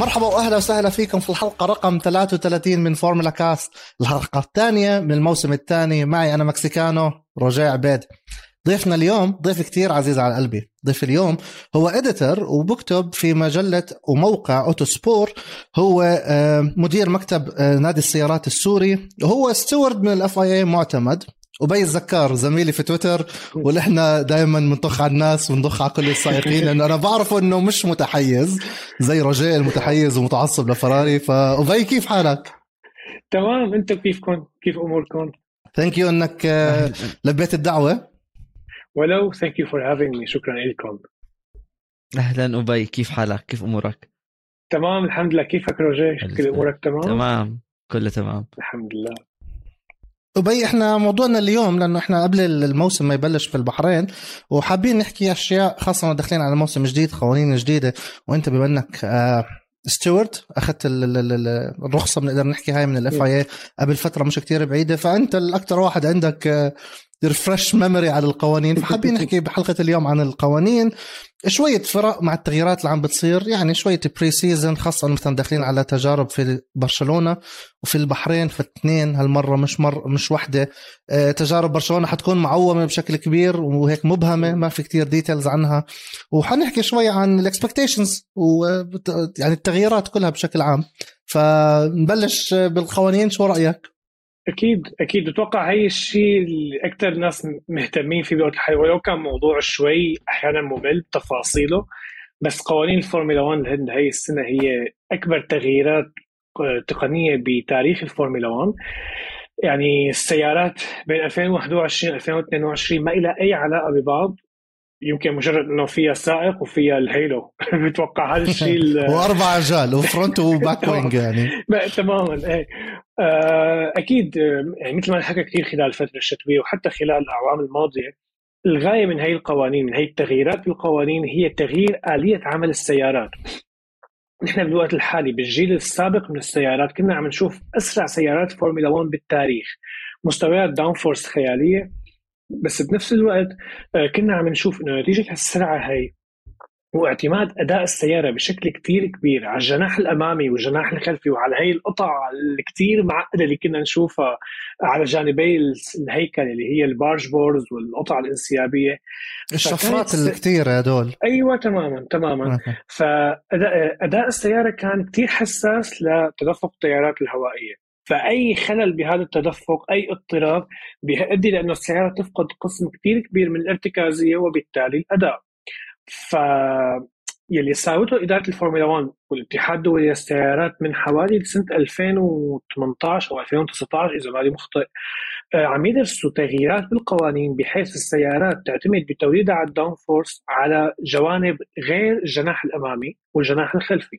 مرحبا وأهلا وسهلا فيكم في الحلقة رقم 33 من فورملا كاست، الحلقة الثانية من الموسم الثاني. معي أنا مكسيكانو رجاء عبيد. ضيفنا اليوم ضيف كتير عزيز على قلبي. ضيف اليوم هو إديتر وبكتب في مجلة وموقع أوتو سبور، هو مدير مكتب نادي السيارات السوري، وهو ستيورد من ال FIA معتمد. وبي الزكار زميلي في تويتر، ولحنا دايما منطخ على الناس ونضخ على كل السائقين لأن أنا بعرفه أنه مش متحيز زي رجاء المتحيز ومتعصب لفراري. فأبي كيف حالك؟ تمام، أنت كيفكم؟ كيف أموركم؟ ثانك يو أنك لبيت الدعوة. ولو thank you for having me. شكرا لكم. أهلا أبي، كيف حالك؟ كيف أمورك؟ تمام الحمد لله. كيفك رجاء؟ كل أمورك تمام؟ تمام، كله تمام الحمد لله. أبي إحنا موضوعنا اليوم، لأنه إحنا قبل الموسم ما يبلش في البحرين وحابين نحكي أشياء، خاصة داخلين على موسم جديد، قوانين جديدة، وأنت بمنك ستيورد أخذت الرخصة، بنقدر نحكي هاي من الFIA قبل فترة مش كتير بعيدة، فأنت الأكتر واحد عندك ريفرش ميموري على القوانين. فحابين نحكي بحلقة اليوم عن القوانين، شوية فرق مع التغييرات اللي عم بتصير، يعني شوية بري سيزن، خاصة مثلا داخلين على تجارب في برشلونة وفي البحرين، في اثنين هالمرة مش واحدة. تجارب برشلونة حتكون معومة بشكل كبير وهيك مبهمة، ما في كتير ديتيلز عنها، وحنحكي شوية عن الاكسبكتيشنز ويعني التغييرات كلها بشكل عام. فنبلش بالقوانين، شو رأيك؟ أكيد أتوقع هاي الشيء اللي أكتر ناس مهتمين فيه بوقت الحالي، ولو كان موضوع شوي أحياناً ممل تفاصيله، بس قوانين الفورمولا 1 الهند هاي السنة هي أكبر تغييرات تقنية بتاريخ الفورمولا 1. يعني السيارات بين 2021 و 2022 ما إلها أي علاقة ببعض، يمكن مجرد إنه فيها سائق وفيها الهيلو. بتوقع هذا الشيء وأربع رجال وفرونت وباك وينج يعني. تماماً إيه. أكيد يعني مثل ما نحكي كثير خلال الفترة الشتوية وحتى خلال الأعوام الماضية، الغاية من هاي القوانين، من هاي التغييرات في القوانين، هي تغيير آلية عمل السيارات. نحن بالوقت الحالي بالجيل السابق من السيارات كنا عم نشوف أسرع سيارات فورمولا 1 بالتاريخ، مستويات داونفورس خيالية، بس بنفس الوقت كنا عم نشوف إنه نتيجة هالسرعة هاي واعتماد أداء السيارة بشكل كتير كبير على الجناح الأمامي والجناح الخلفي وعلى هاي القطع الكتير معقدة اللي كنا نشوفها على جانبي الهيكل اللي هي البارج بورز والقطع الانسيابية، الشفرات الكتيرة هدول. أيوة تماما. فأداء السيارة كان كتير حساس لتدفق التيارات الهوائية، فأي خلل بهذا التدفق، أي اضطراب، بيؤدي لأنه السيارة تفقد قسم كتير كبير من الارتكازية وبالتالي الأداء. يلي ساوته إدارة الفورمولا 1 والاتحاد الدولي للسيارات من حوالي سنة 2018 أو 2019 إذا مالي مخطئ، عم يدرسوا تغييرات بالقوانين بحيث السيارات تعتمد بتوليدها على الداونفورس على جوانب غير الجناح الأمامي والجناح الخلفي.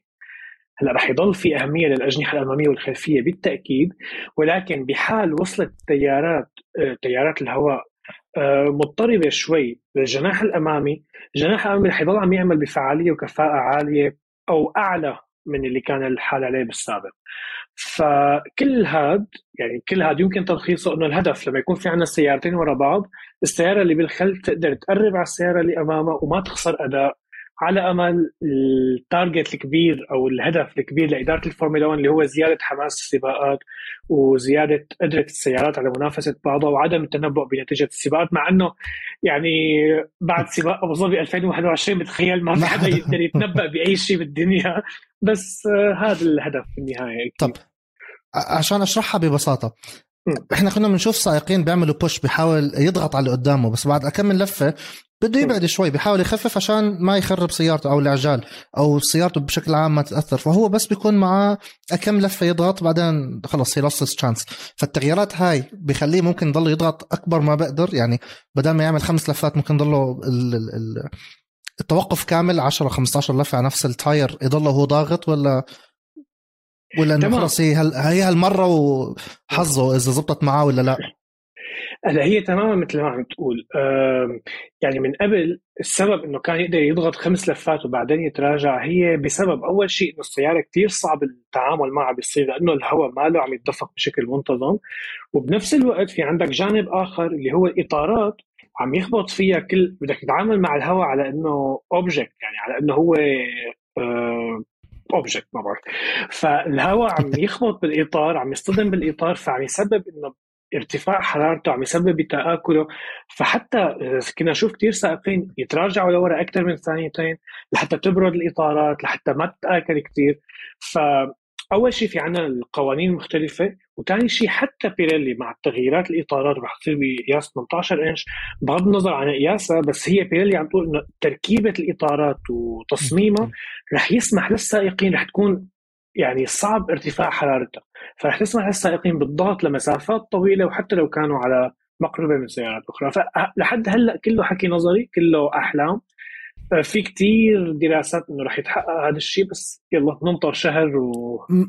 هلا رح يضل في أهمية للأجنحة الأمامية والخلفية بالتأكيد، ولكن بحال وصلت تيارات الهواء مضطربة شوي للجناح الأمامي، الجناح الأمامي رح يضل عم يعمل بفعالية وكفاءة عالية أو أعلى من اللي كان الحال عليه بالسابق. فكل هاد يمكن تلخيصه إنه الهدف لما يكون في عنا سيارتين ورا بعض، السيارة اللي بالخلف تقدر تقرب على السيارة اللي أمامها وما تخسر أداء، على أمل التارجت الكبير أو الهدف الكبير لإدارة الفورمولا 1 اللي هو زيادة حماس السباقات وزيادة قدرة السيارات على منافسة بعضها وعدم التنبؤ بنتيجة السباقات. مع أنه يعني بعد سباق أبو ظبي 2021 بتخيل ما في حدا يقدر يتنبأ بأي شيء بالدنيا، بس هذا الهدف في النهاية. طب عشان أشرحها ببساطة، إحنا كنا بنشوف سائقين بيعملوا بوش، بيحاول يضغط على قدامه بس بعد أكمل لفة بده يبعد شوي، بيحاول يخفف عشان ما يخرب سيارته أو العجال أو سيارته بشكل عام ما تتأثر، فهو بس بيكون معاه أكم لفة يضغط بعدين خلص يلصص تشانس. فالتغييرات هاي بيخليه ممكن يضل يضغط أكبر ما بقدر، يعني بدل ما يعمل 5 لفات ممكن يضله التوقف كامل 10-15 لفة على نفس التاير، يضله هو ضاغط ولا خلص هي هالمرة وحظه إذا زبطت معاه ولا لا. هي تماما مثل ما عم تقول، يعني من قبل السبب انه كان يقدر يضغط 5 لفات وبعدين يتراجع، هي بسبب اول شيء انه السياره كتير صعب التعامل معها بيصير لانه الهواء ماله عم يتدفق بشكل منتظم، وبنفس الوقت في عندك جانب اخر اللي هو الاطارات عم يخبط فيها، كل بدك تتعامل مع الهواء على انه اوبجكت، يعني على انه هو اوبجكت ما بعرف. فالهواء عم يخبط بالاطار، عم يصطدم بالاطار، فعم يسبب انه ارتفاع حرارته، عم يسبب تآكله. فحتى كنا نشوف كثير سائقين يتراجعوا لورا اكثر من ثانيتين لحتى تبرد الاطارات، لحتى ما تتآكل كثير. فاول شيء في عندنا القوانين مختلفه، وثاني شيء حتى بيريلي مع التغييرات الاطارات رح تصير بقياس 18 انش بغض النظر عن قياسها، بس هي بيريلي عم تقول انه تركيبه الاطارات وتصميمها رح يسمح للسائقين، رح تكون يعني صعب ارتفاع حرارتها، فرح تسمح للسائقين بالضغط لمسافات طويله وحتى لو كانوا على مقربه من سيارات اخرى. فلحد هلا كله حكي نظري، كله احلام، في كتير دراسات انه رح يتحقق هذا الشيء، بس يلا ننطر شهر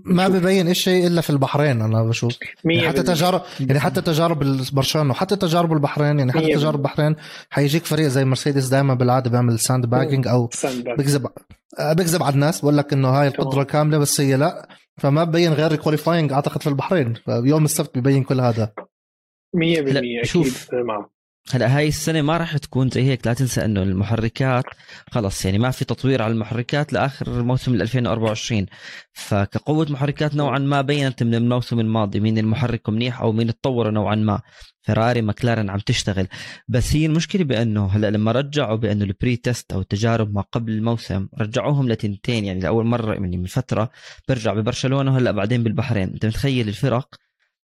ما ببين ايش شيء الا في البحرين. انا بشوف يعني حتى تجارب، يعني حتى تجارب برشلونة وحتى تجارب البحرين، يعني حتى تجارب البحرين حيجيك فريق زي مرسيدس دائما بالعاده بيعمل ساند باكينج او بكذب على الناس، بقول لك انه هاي القدره كامله بس هي لا. فما ببين غير الكواليفاينج اعتقد في البحرين، فيوم السبت ببين كل هذا 100% اكيد. معه هلا هاي السنة ما راح تكون زي هيك. لا تنسى إنه المحركات خلص، يعني ما في تطوير على المحركات لآخر موسم 2024، فكقوة محركات نوعا ما بينت من الموسم الماضي مين المحرك منيح أو مين تطور نوعا ما. فراري ماكلارين عم تشتغل، بس هي المشكلة بأنه هلا لما رجعوا بأنه البري تيست أو التجارب ما قبل الموسم رجعوهم لتنتين، يعني لأول مرة من فترة برجع ببرشلونة وهلا بعدين بالبحرين. أنت متخيل الفرق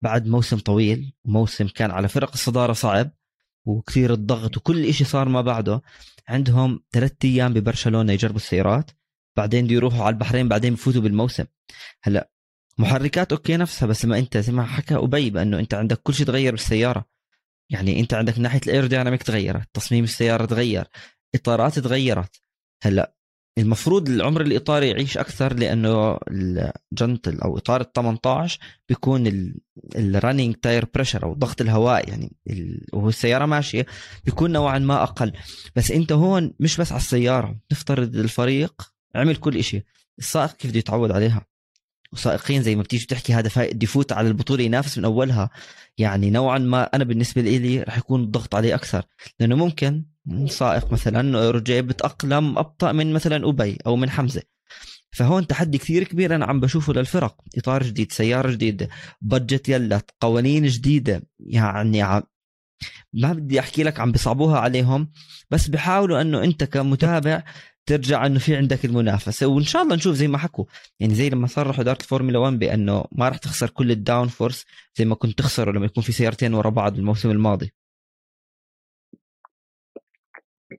بعد موسم طويل، موسم كان على فرق الصدارة صعب وكثير الضغط وكل إشي صار ما بعده. عندهم 3 أيام ببرشلونة يجربوا السيارات، بعدين يروحوا على البحرين، بعدين يفوتوا بالموسم. هلا محركات أوكي نفسها، بس ما أنت زي ما حكى أبي بأنه أنت عندك كل شيء تغير بالسيارة. يعني أنت عندك ناحية الإيروديناميك تغيرت، تصميم السيارة تغير، إطارات تغيرت. هلا المفروض العمر الإطاري يعيش أكثر، لأنه الجنتل أو إطار 18 بيكون الرانينج تاير بريشر أو ضغط الهواء، يعني وهو السيارة ماشية بيكون نوعا ما أقل. بس أنت هون مش بس على السيارة، نفترض الفريق عمل كل إشي، السائق كيف بده يتعود عليها؟ وسائقين زي ما بتيجي بتحكي هذا فائد يفوت على البطولة ينافس من أولها، يعني نوعا ما أنا بالنسبة لي رح يكون الضغط عليه أكثر، لأنه ممكن سائق مثلا رجع بتأقلم أبطأ من مثلا أبي أو من حمزة. فهون تحدي كثير كبير أنا عم بشوفه للفرق، إطار جديد، سيارة جديدة، بادجت يلت، قوانين جديدة، يعني ما بدي أحكي لك عم بصعبوها عليهم، بس بحاولوا أنه أنت كمتابع ترجع أنه في عندك المنافسة. وإن شاء الله نشوف زي ما حكوا، يعني زي لما صرحوا إدارة الفورمولا 1 بأنه ما رح تخسر كل الداون فورس زي ما كنت تخسره لما يكون في سيارتين ورا بعض الموسم الماضي.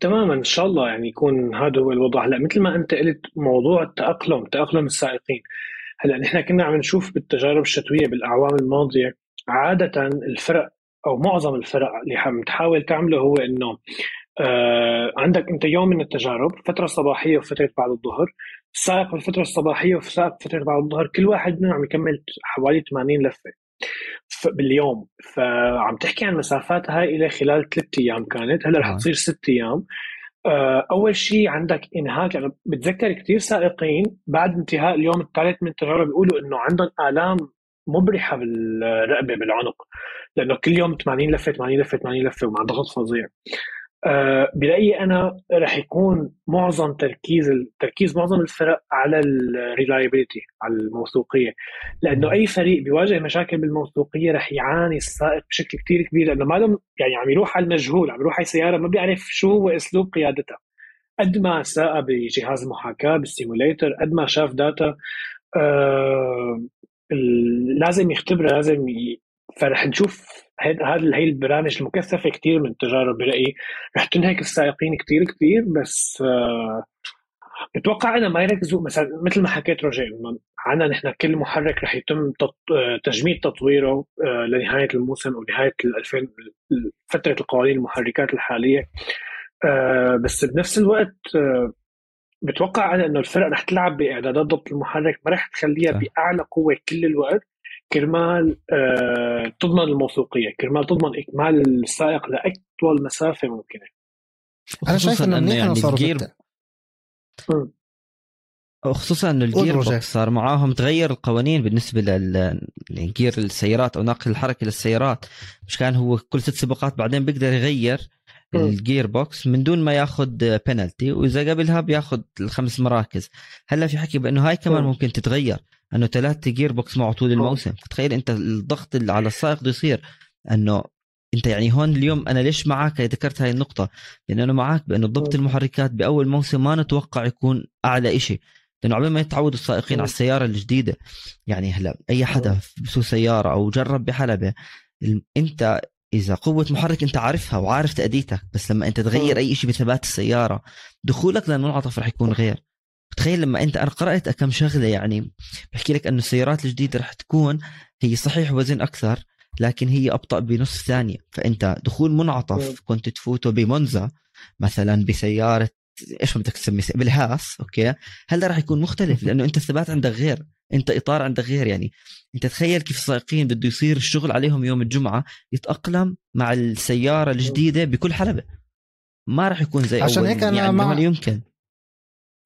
تماما ان شاء الله يعني يكون هذا هو الوضع. هلا مثل ما انت قلت موضوع التاقلم، تاقلم السائقين، هلا نحن كنا عم نشوف بالتجارب الشتويه بالاعوام الماضيه عاده الفرق او معظم الفرق اللي عم تحاول تعمله هو انه عندك انت يوم من التجارب، فتره صباحيه وفتره بعد الظهر، سائق بالفتره الصباحيه وسائق فتره بعد الظهر كل واحد منهم عم يكمل حوالي 80 لفه باليوم. فعم تحكي عن مسافات هائلة خلال 3 أيام كانت، هلا رح تصير 6 أيام. أول شيء عندك إنهاك، أنا بتذكر كتير سائقين بعد انتهاء اليوم الثالث من التجارب بيقولوا إنه عندهم آلام مبرحة بالرقبة بالعنق، لأنه كل يوم 80 لفة ومع ضغط فظيع. برأيي أنا رح يكون معظم تركيز معظم الفرق على الريلايبيليتي، على الموثوقية، لأنه أي فريق بيواجه مشاكل بالموثوقية رح يعاني السائق بشكل كتير كبير، لأنه ما يعني عم يروح على المجهول، عم يروح على سيارة ما بيعرف شو هو أسلوب قيادتها، قد ما ساق بجهاز المحاكاة بالسيموليتر، قد ما شاف داتا لازم يختبرها، لازم فرح نشوف هاي البرامج المكثفة كتير من التجارب برأيي رح تنهك السائقين كتير بس بتوقع أنا ما يركزوا مثلا مثل ما حكيت رجاء عنا نحن كل محرك رح يتم تجميد تطويره لنهاية الموسم أو نهاية فترة القوانين المحركات الحالية، بس بنفس الوقت بتوقع أنا أنه الفرق رح تلعب بإعدادات ضبط المحرك، ما رح تخليها بأعلى قوة كل الوقت كرمال تضمن الموثوقية، كرمال تضمن إكمال السائق لأطول مسافة ممكنة. أنا شايف أنه يعني الجير خصوصا أنه الجير صار معاهم تغير القوانين بالنسبة للجير السيارات أو ناقل الحركة للسيارات، مش كان هو كل 6 سباقات بعدين بيقدر يغير الجير بوكس من دون ما ياخد بينالتي، واذا قبلها بياخد الخمس مراكز. هلا في حكي بانه هاي كمان ممكن تتغير، انه ثلاثه جير بوكس معه طول الموسم. تخيل انت الضغط اللي على السائق بده يصير، انه انت يعني هون اليوم انا ليش معك ذكرت هاي النقطه، لانه انا معك بانه ضبط المحركات باول موسم ما نتوقع يكون اعلى شيء، لانه عبين ما يتعود السائقين على السياره الجديده. يعني هلا اي حدا بسوق سياره او جرب بحلبه، انت إذا قوة محرك أنت عارفها وعارف تأديتك، بس لما أنت تغير أي شيء بثبات السيارة دخولك للمنعطف رح يكون غير. تخيل لما أنت، أنا قرأت أكم شغلة يعني بحكي لك أنه السيارات الجديدة رح تكون هي صحيح وزن أكثر، لكن هي أبطأ بنصف ثانية. فأنت دخول منعطف كنت تفوته بمونزا مثلا بسيارة إيش ما بدك تسميه بالهاس، أوكي، هلا رح يكون مختلف، لأنه أنت الثبات عندك غير، انت اطار عندك غير. يعني انت تخيل كيف السائقين بده يصير الشغل عليهم يوم الجمعه يتاقلم مع السياره الجديده بكل حلبة، ما راح يكون زي عشان اول. هيك أنا يعني ما يمكن،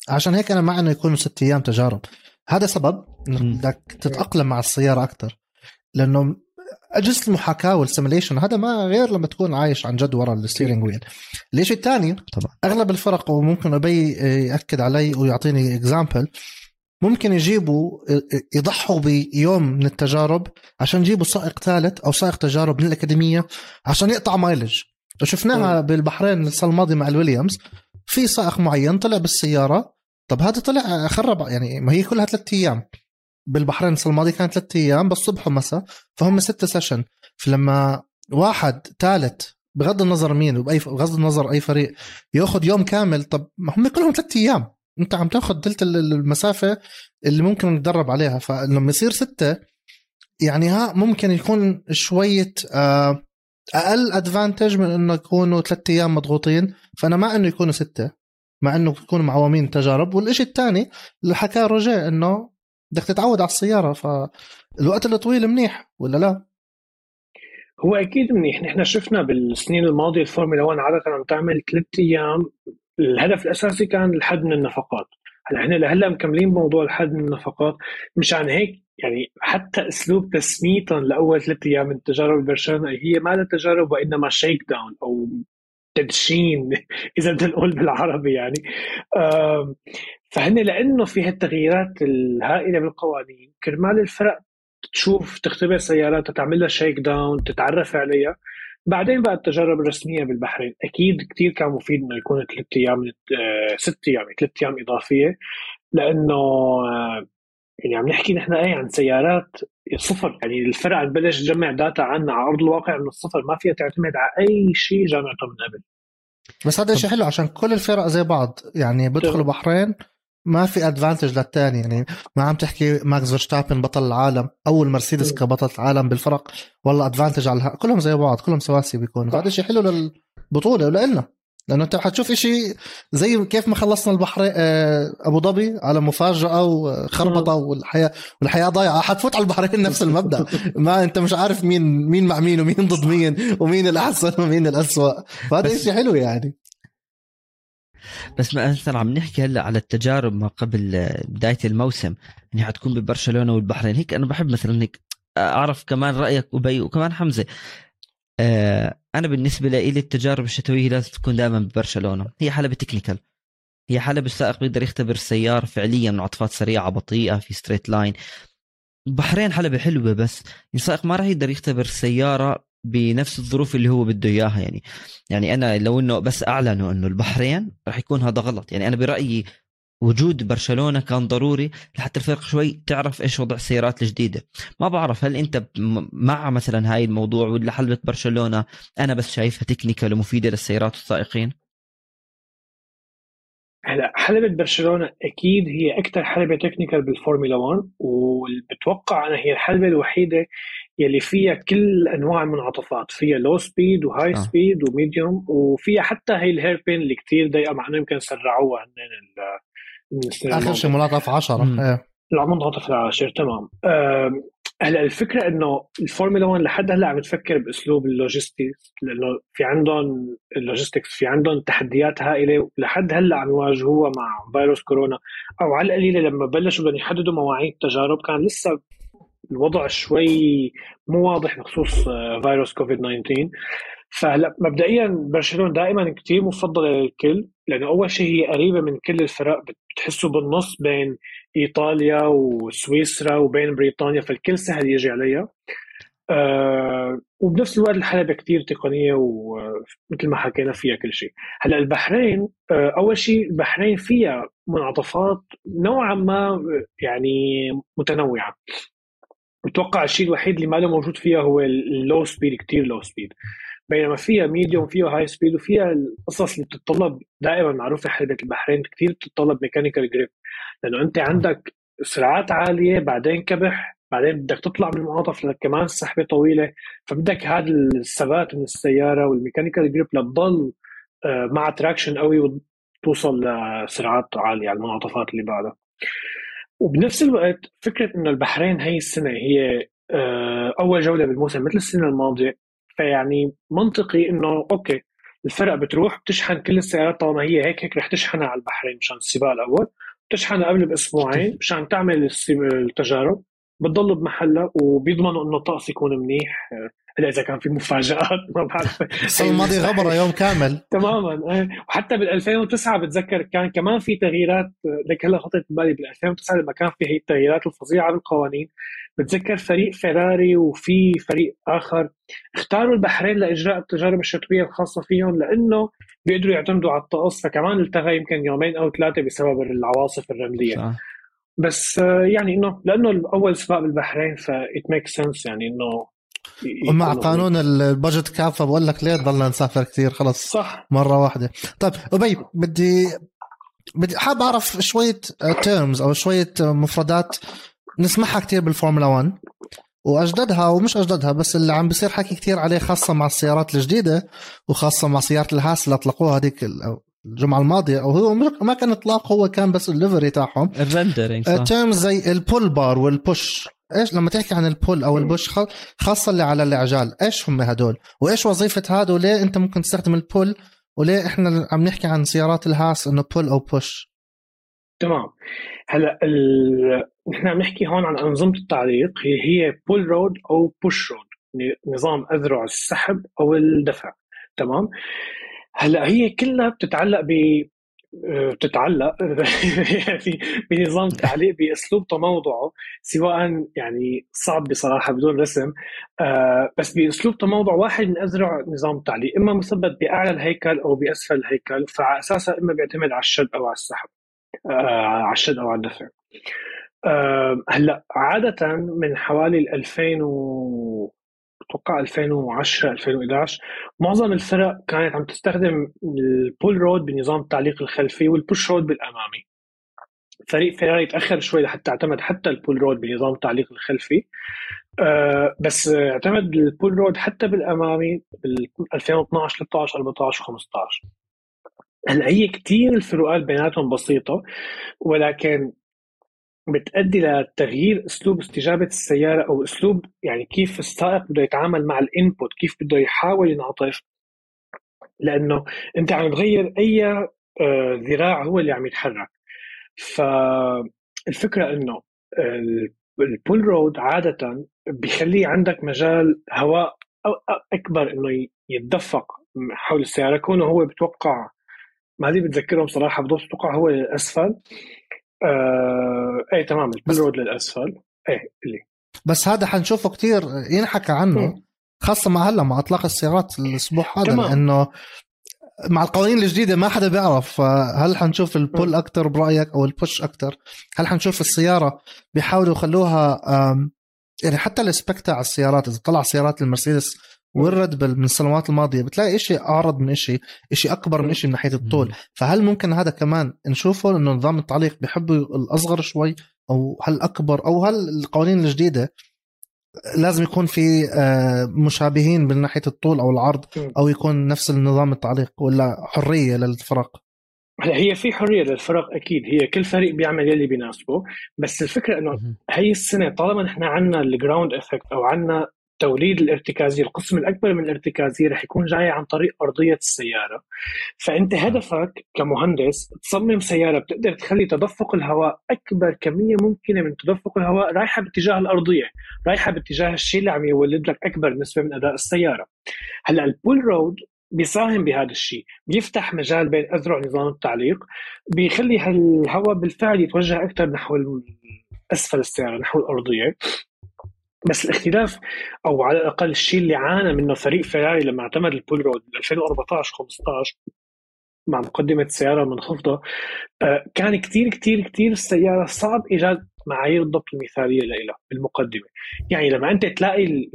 عشان هيك انا مع انه يكونوا 6 ايام تجارب. هذا سبب بدك تتاقلم مع السياره اكثر، لانه اجلس المحاكاه والسيميليشن هذا ما غير لما تكون عايش عن جد ورا الستيرنج ويل. ليش الثاني طبعا اغلب الفرق، وممكن ابي ياكد علي ويعطيني اكزامبل، ممكن يجيبوا يضحوا بيوم من التجارب عشان يجيبوا سائق ثالث أو سائق تجارب من الأكاديمية عشان يقطع مايلج. شفناها بالبحرين السنة الماضية مع الويليامز، في سائق معين طلع بالسيارة، طب هذا طلع خرب، يعني ما هي كلها 3 أيام. بالبحرين السنة الماضية كانت 3 أيام بس، صبح ومساء، فهم 6 سيشن. فلما واحد ثالث بغض النظر مين وبأي بغض النظر أي فريق يأخذ يوم كامل، طب هم كلهم 3 أيام، انت عم تاخد دلت المسافة اللي ممكن نتدرب عليها. فلما يصير 6 يعني ها ممكن يكون شوية اقل ادفانتج من انه يكونوا 3 أيام مضغوطين. فانا ما انه يكونوا 6، مع انه يكونوا معوامين تجارب. والاشي الثاني اللي حكاه رجاء، انه بدك تتعود على السيارة، فالوقت اللي طويل منيح ولا لا؟ هو اكيد منيح. نحن شفنا بالسنين الماضية الفورمولا 1 عادة عم تعمل 3 أيام. الهدف الأساسي كان الحد من النفقات. هلا إحنا لهلا مكملين بموضوع الحد من النفقات، مش عن هيك يعني حتى أسلوب تسمية لأول 3 أيام من تجارب برشلونة هي ما لها تجارب، وإنما شيك داون أو تدشين إذا بدنا نقول بالعربي. يعني فهنا لأنه في هالتغييرات الهائلة بالقوانين، كرمال الفرق تشوف تختبر سياراتها، تعمل لها شيك داون، تتعرف عليها. بعدين بقى التجارب الرسمية بالبحرين أكيد كتير كان مفيد إنه يكون 3 أيام 6 أيام 3 أيام إضافية، لأنه يعني عم نحكي نحن أي عن سيارات صفر. يعني الفرق عم بلش تجمع داتا عنا على أرض الواقع من الصفر، ما فيها تعتمد على أي شيء جمعته من قبل. بس هذا شيء حلو عشان كل الفرق زي بعض، يعني بدخلوا بحرين ما في أدفانتج للتاني. يعني ما عم تحكي ماكس فيرشتابن بطل العالم أول مرسيدس كبطل العالم بالفرق، والله أدفانتج على كلهم زي بعض، كلهم سواسي بيكون. فهذا شيء حلو للبطولة ولنا، لأنه أنت حتشوف إشي زي كيف ما خلصنا البحرين أبو ظبي على مفاجأة وخربطة والحياة ضايعة، حتفوت على البحرين نفس المبدأ. ما أنت مش عارف مين مع مين ومين ضد مين ومين الأحسن ومين الأسوأ. فهذا إشي حلو يعني. بس ما أنت عم نحكي هلا على التجارب ما قبل بداية الموسم، يعني حتكون ببرشلونة والبحرين. هيك أنا بحب مثلا هيك أعرف كمان رأيك أبي وكمان حمزة. أنا بالنسبة لي التجارب الشتوية لازم تكون دائما ببرشلونة، هي حلبة تكنيكال، هي حلبة السائق بيقدر يختبر السيارة فعليا، منعطفات سريعة بطيئة في ستريت لاين. البحرين حلبة حلوة بس السائق ما راح يقدر يختبر السيارة بنفس الظروف اللي هو بده إياها. يعني أنا لو إنه بس أعلنوا إنه البحرين رح يكون هذا غلط. يعني أنا برأيي وجود برشلونة كان ضروري لحتى الفرق شوي تعرف إيش وضع السيارات الجديدة. ما بعرف هل أنت مع مثلا هاي الموضوع، ولا حلبة برشلونة أنا بس شايفها تكنيكال ومفيدة للسيارات والسائقين؟ هلا حلبة برشلونة أكيد هي أكتر حلبة تكنيكال بالفورمولا 1، وبتوقع أنا هي الحلبة الوحيدة يلي فيها كل أنواع المنعطفات، فيها لو سبيد وهاي سبيد وميديوم، وفيها حتى هاي الهيربين اللي كتير ضيقة، مع إنه يمكن سرعوها هن آخر شيء منعطف 10، المنعطف 10 تمام. هلا الفكرة إنه الفورمولا 1 لحد هلا عم تفكر بأسلوب اللوجيستيكس، لأنه في عندهم اللوجيستيكس، في عندهم تحديات هائلة لحد هلا عم يواجهوها مع فيروس كورونا. أو على القليلة لما بلشوا بدهم يحددوا مواعيد تجارب كان لسه الوضع شوي مو واضح بخصوص فيروس كوفيد 19. فهلا مبدئيا برشلونة دائما كتير مفضلة للكل، لأنه أول شيء هي قريبة من كل الفرق، بتحسوا بالنص بين إيطاليا وسويسرا وبين بريطانيا، فالكل سهل يجي عليها. وبنفس الوقت الحلبة كتير تقنية ومثل ما حكينا فيها كل شيء. هلا البحرين أول شيء البحرين فيها منعطفات نوعا ما يعني متنوعة. بتوقع الشيء الوحيد اللي ما له موجود فيها هو اللو سبيد، كتير لو سبيد، بينما فيها ميديوم، فيها هاي سبيد، وفيها القصص اللي بتتطلب دائما معروفة حلبة البحرين كتير بتتطلب ميكانيكال جريب، لأنه أنت عندك سرعات عالية بعدين كبح بعدين بدك تطلع من المنعطف لك كمان سحبة طويلة، فبدك هذا الثبات من السيارة والميكانيكال جريب لتضل مع تراكشن قوي وتوصل لسرعات عالية على المنعطفات اللي بعدها. وبنفس الوقت فكرة إنه البحرين هاي السنة هي أول جولة بالموسم مثل السنة الماضية، فيعني منطقي إنه أوكي الفرق بتروح بتشحن كل السيارات طالما هي هيك رح تشحنها على البحرين مشان السباق الأول، بتشحنها قبل بأسبوعين مشان تعمل التجارب، بتضل بمحلها وبيضمنوا إنه الطقس يكون منيح، إلا إذا كان في مفاجآت ما بعرف. السنة الماضية غبرة يوم كامل تماماً. وحتى بال2009 بتذكر كان كمان في تغييرات، لك هلا خطيت بالي بال2009 لما كان في هي التغييرات الفظيعة بالقوانين. بتذكر فريق فراري وفي فريق آخر اختاروا البحرين لإجراء التجارب الشتوية الخاصة فيهم لأنه بيقدروا يعتمدوا على الطقس، فكمان التغى يمكن يومين أو ثلاثة بسبب العواصف الرملية. بس يعني إنه لأنه الأول سباق بالبحرين فit makes sense، يعني إنه ومع قانون البجت كاب فبقول لك ليه ضلنا نسافر كتير خلص صح مرة واحدة. طيب أبي بدي حاب أعرف شوية terms أو شوية مفردات نسمعها كتير بالفورمولا 1 وأجددها ومش أجددها، بس اللي عم بيصير حكي كتير عليه خاصة مع السيارات الجديدة وخاصة مع سيارة الهاس اللي أطلقوها هذيك الجمعة الماضية، أو هو ما كان إطلاق، هو كان بس الليفري تاعهم الرندرينج. terms زي البول بار والبوش، إيش لما تحكي عن البول أو البوش خاصة اللي على العجال، إيش هم هدول وإيش وظيفة هاد وليه أنت ممكن تستخدم البول وليه إحنا عم نحكي عن سيارات الهاس إنه بول أو بوش؟ تمام. هلا نحن عم نحكي هون عن أنظمة التعليق، هي pull road أو push road، نظام أذرع السحب أو الدفع. تمام. هلا هي كلها بتتعلق بنظام التعليق بأسلوب تموضعه، سواء يعني صعب بصراحة بدون رسم، بس بأسلوب تموضع واحد من أذرع نظام التعليق، إما مثبت بأعلى الهيكل أو بأسفل الهيكل، فعلى أساسها إما بيعتمد على الشد أو على السحب، على الشد أو على الدفع. هلا عادة من حوالي 2010-2011 معظم الفرق كانت عم تستخدم البول رود بنظام التعليق الخلفي والبوش رود بالأمامي. فريق فيراري تأخر شوي لحتى اعتمد حتى البول رود بنظام التعليق الخلفي، بس اعتمد البول رود حتى بالأمامي بال 2012-13-14-15. هلا هي كتير الفروقات بيناتهم بسيطة، ولكن بتأدي لتغيير أسلوب استجابة السيارة أو أسلوب يعني كيف السائق بده يتعامل مع الانبوت، كيف بده يحاول ينعطف، لأنه أنت عم تغير أي ذراع هو اللي عم يتحرك. فالفكرة أنه البول رود عادة بيخلي عندك مجال هواء أكبر أنه يتدفق حول السيارة، كونه هو بتوقع ما هذي بتذكرهم صراحة بضبط، توقع هو للأسفل. اي تمام البلرود للأسفل. اللي بس هذا حنشوفه كتير ينحكى عنه خاصة مع هلا مع اطلاق السيارات الاسبوع هذا، لانه مع القوانين الجديدة ما حدا بيعرف. هل حنشوف البول اكتر برأيك او البوش اكتر؟ هل حنشوف السيارة بيحاولوا يخلوها يعني حتى الاسبكت على السيارات، اذا طلع سيارات المرسيدس والريد بول من السنوات الماضية بتلاقي إشي أعرض من إشي أكبر من إشي من ناحية الطول، فهل ممكن هذا كمان نشوفه إنه نظام التعليق بيحب الأصغر شوي، أو هل أكبر، أو هل القوانين الجديدة لازم يكون في مشابهين من ناحية الطول أو العرض، أو يكون نفس النظام التعليق، ولا حرية للفرق؟ هي في حرية للفرق أكيد، هي كل فريق بيعمل يلي بيناسبه، بس الفكرة إنه هاي السنة طالما نحن عنا الجراوند إفكت أو عنا توليد الارتكازية، القسم الأكبر من الارتكازية رح يكون جاي عن طريق أرضية السيارة. فأنت هدفك كمهندس تصمم سيارة بتقدر تخلي تدفق الهواء أكبر كمية ممكنة من تدفق الهواء رايحة باتجاه الأرضية، رايحة باتجاه الشيء اللي عم يولد لك أكبر نسبة من أداء السيارة. هلأ البول رود بيساهم بهذا الشيء، بيفتح مجال بين أذرع نظام التعليق، بيخلي هالهواء بالفعل يتوجه أكثر نحو أسفل السيارة، نحو الأرضية. بس الاختلاف أو على الأقل الشيء اللي عانى منه فريق فراري لما اعتمد البول رود 2014-15 مع مقدمة السيارة المنخفضة، كان كتير السيارة صعب إيجاد معايير الضبط المثالية لها بالمقدمة. يعني لما أنت تلاقي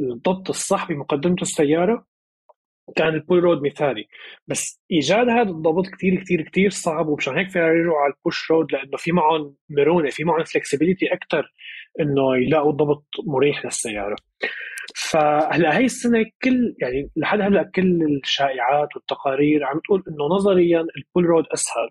الضبط الصح بمقدمة السيارة كان البول رود مثالي، بس إيجاد هذا الضبط كتير صعب، ومشان هيك فراري يروحوا على البوش رود لأنه في معهم مرونة، في معهم فلكسبيليتي أكتر إنه يلاقوا ضبط مريح للسيارة. فهلا هاي السنة كل يعني لحد هلا كل الشائعات والتقارير عم تقول إنه نظريا البول رود أسهل،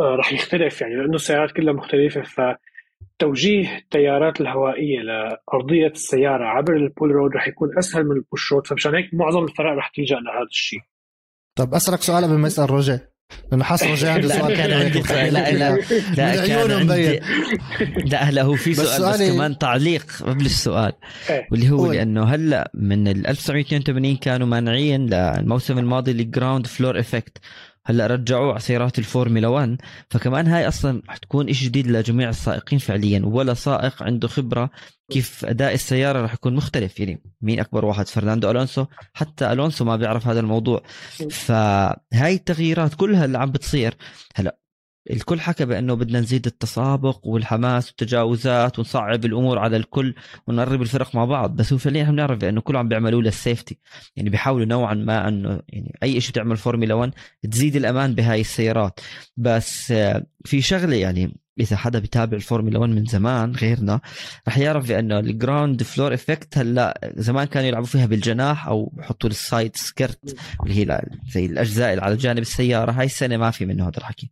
رح يختلف يعني لأنه السيارات كلها مختلفة. فتوجيه التيارات الهوائية لأرضية السيارة عبر البول رود رح يكون أسهل من البوش رود، فمشان هيك معظم الفرق رح تلجأ لهذا الشيء. طب أسرك سؤال قبل ما يسأل رجاء، لأنه حاس رجاء عنده سؤال لا عيونه مبين. لا هلا هو في سؤال بس كمان تعليق قبل السؤال، واللي هو لأنه هلا من 1982 كانوا مانعين للموسم الماضي للجراوند فلور إفكت، هلا رجعوا على سيارات الفورمولا 1، فكمان هاي اصلا رح تكون شيء جديد لجميع السائقين فعليا، ولا سائق عنده خبره كيف اداء السياره رح يكون مختلف. يعني مين اكبر واحد؟ فرناندو الونسو، حتى الونسو ما بيعرف هذا الموضوع. فهاي التغييرات كلها اللي عم بتصير هلا، الكل حكى بانه بدنا نزيد التسابق والحماس والتجاوزات ونصعب الامور على الكل ونقرب الفرق مع بعض، بس هو فعليا احنا بنعرف بانه كله عم بيعملوا للسيفتي، يعني بيحاولوا نوعا ما انه يعني اي شيء بتعمل فورمولا 1 تزيد الامان بهاي السيارات. بس في شغله يعني اذا حدا بيتابع الفورمولا 1 من زمان غيرنا رح يعرف بانه الجراوند فلور افكت هلا زمان كانوا يلعبوا فيها بالجناح او بحطوا السايد سكيرت اللي هي زي الاجزاء اللي على جانب السياره، هاي السنه ما في منه هذا الحكي.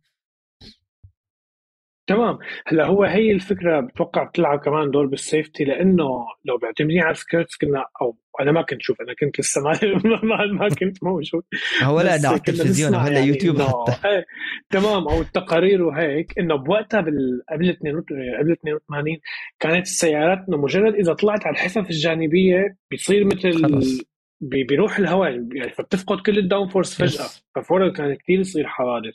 تمام، هلا هو هي الفكره بتوقع بتلعب كمان دور بالسيفتي، لانه لو بعتمدين على السكيرتس كنا او انا ما كنت شوف، انا كنت لسه ما كنت موجود، هو لا على التلفزيون ولا يعني يوتيوب حتى تمام او التقارير وهيك، انه بوقتها قبل 82 كانت السيارات انه مجرد اذا طلعت على الحفف الجانبيه بيصير مثل بيروح الهواء يعني، فبتفقد كل الداون فورس فجاه، ففورا كان كثير يصير حوادث.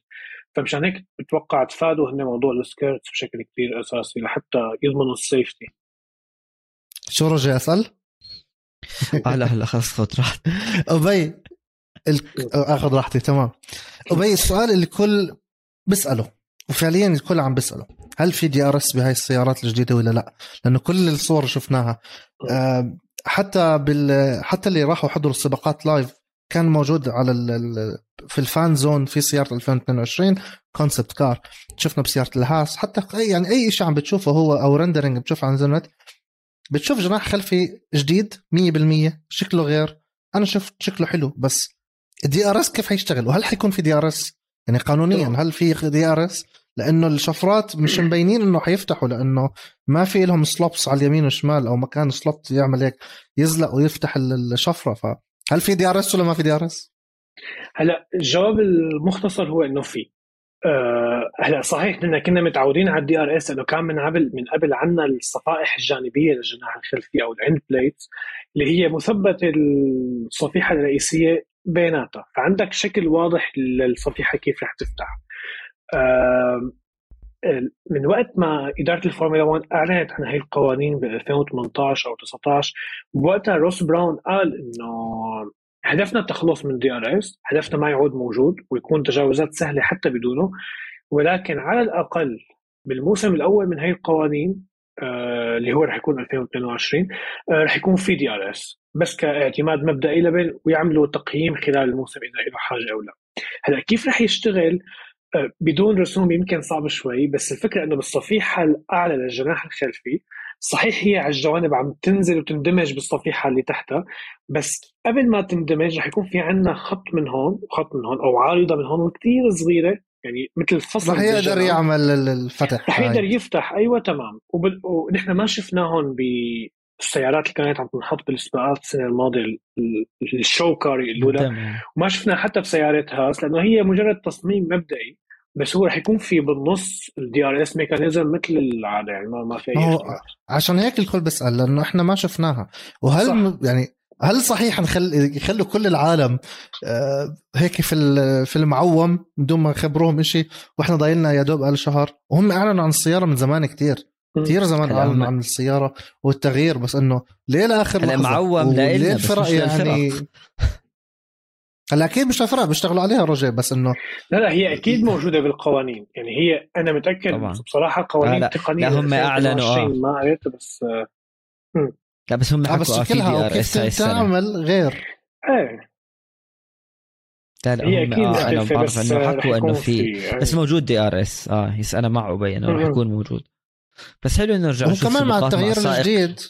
فمشان هيك بتوقع تفادوا هنا موضوع السكيرتس بشكل كتير أساسي لحتى يضمنوا السيفتي. شو رجع أسأل؟ هلا خلص خد راحتي أبي أخذ راحتي. تمام أبي، السؤال اللي كل بسأله وفعليا الكل عم بسأله، هل في DRS بهاي السيارات الجديدة ولا لا؟ لأنه كل الصور شفناها حتى اللي راحوا حضروا السباقات لايف كان موجود على في الفان زون في سيارة 2022 كونسبت كار، شفنا بسيارة الهاس، حتى يعني أي شيء عم بتشوفه هو أو رندرينج بتشوف عن زنت، بتشوف جناح خلفي جديد 100% شكله غير، أنا شفت شكله حلو. بس DRS كيف هيشتغل؟ وهل حيكون في DRS يعني قانونيا؟ هل في DRS؟ لأنه الشفرات مش مبينين إنه حيفتحوا، لأنه ما في لهم سلوبس على اليمين والشمال، أو مكان سلوبس يعمل هيك يزلق ويفتح الشفرة. هل في DRS ولا ما في DRS؟ هلا الجواب المختصر هو انه في هلا صحيح اننا كنا متعودين على DRS انه كان من قبل عنا الصفائح الجانبيه للجناح الخلفي او الهند بليتس اللي هي مثبت الصفيحه الرئيسيه بيناتها، فعندك شكل واضح للصفيحه كيف رح تفتح. من وقت ما إدارة الفورمولا 1 أعلنت عن هاي القوانين ب 2018 أو 19، وقتها روس براون قال إنه هدفنا التخلص من DRS، هدفنا ما يعود موجود ويكون تجاوزات سهلة حتى بدونه، ولكن على الأقل بالموسم الأول من هاي القوانين اللي هو رح يكون 2022 رح يكون في DRS بس كاعتماد مبدئي لبين، ويعملوا تقييم خلال الموسم إذا له حاجة أو لا. هلا كيف رح يشتغل بدون رسوم يمكن صعب شوي، بس الفكرة أنه بالصفيحة الأعلى للجناح الخلفي صحيح هي على الجوانب عم تنزل وتندمج بالصفيحة اللي تحتها، بس قبل ما تندمج رح يكون في عنا خط من هون وخط من هون أو عارضة من هون كتير صغيرة، يعني مثل الفصل رح يقدر يعمل الفتح، رح يقدر يفتح. أيوة تمام، ونحن ما شفناهم السيارات اللي كانت عم تنحط بالسباقات الماضية الشوكاري الأولى وما شفنا حتى بسيارات هاس، لأنه هي مجرد تصميم مبدئي، بس هو رح يكون في بالنص DRS ميكانيزم مثل العادة، يعني ما في أي عشان هيك الكل بسأل لأنه إحنا ما شفناها. وهل صح. يعني هل صحيح يخلوا كل العالم هيك في المعوم بدون ما خبروهم إشي، وإحنا ضايلنا يا دوب هالشهر، وهم أعلنوا عن السيارة من زمان كتير زمان أعلنوا عن السيارة والتغيير، بس إنه ليه لآخر المعوم ليه الفرق يعني هلا أكيد مش الفرق بيشتغلوا عليها رجاء، بس إنه لا هي أكيد موجودة بالقوانين، يعني هي أنا متأكد بصراحة قوانين تقنية هم أعلنوا ما عرفت بس لا بس هم حكوا في DRS هاي السنة تعمل غير هي أكيد أنا بعرف إنه حكوا إنه في بس موجود DRS هيس أنا معه بينه راح يكون موجود، بس حلو إنه نرجع وكمان مع التغيير الجديد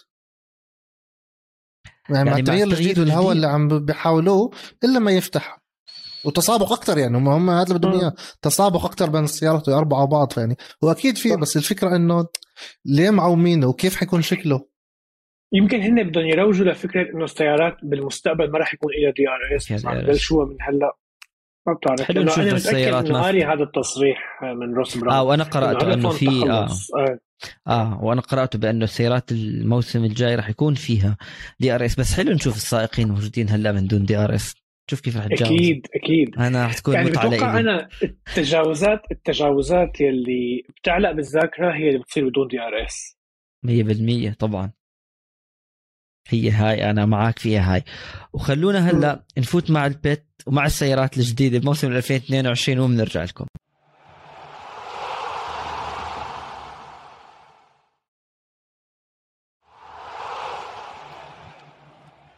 يعني مع التغيير الجديد والهواء اللي عم بيحاولوه إلا ما يفتح وتسابق أكتر، يعني هم هذا اللي بدهم إياه، تسابق أكتر بين السيارات وأربعة بعض، يعني وأكيد فيه بس الفكرة إنه ليه معومينه وكيف حيكون شكله. يمكن هن بدهم يروجوا لفكرة إنه السيارات بالمستقبل ما راح يكون إلا DRS بدل شو من هلا ما بتعرف. حلو نشوف السيارات ناري هذا التصريح من روس براون وأنا قرأت إنه في وانا قرأت بانه السيارات الموسم الجاي راح يكون فيها DRS، بس حلو نشوف السائقين موجودين هلا من دون DRS، شوف كيف راح يتجاوز. اكيد انا راح تكون يعني متعلقه انا التجاوزات اللي بتعلق بالذاكره هي اللي بتصير بدون DRS 100% طبعا. هي هاي انا معك فيها هاي. وخلونا هلا نفوت مع البيت ومع السيارات الجديده بموسم 2022 وبنرجع لكم.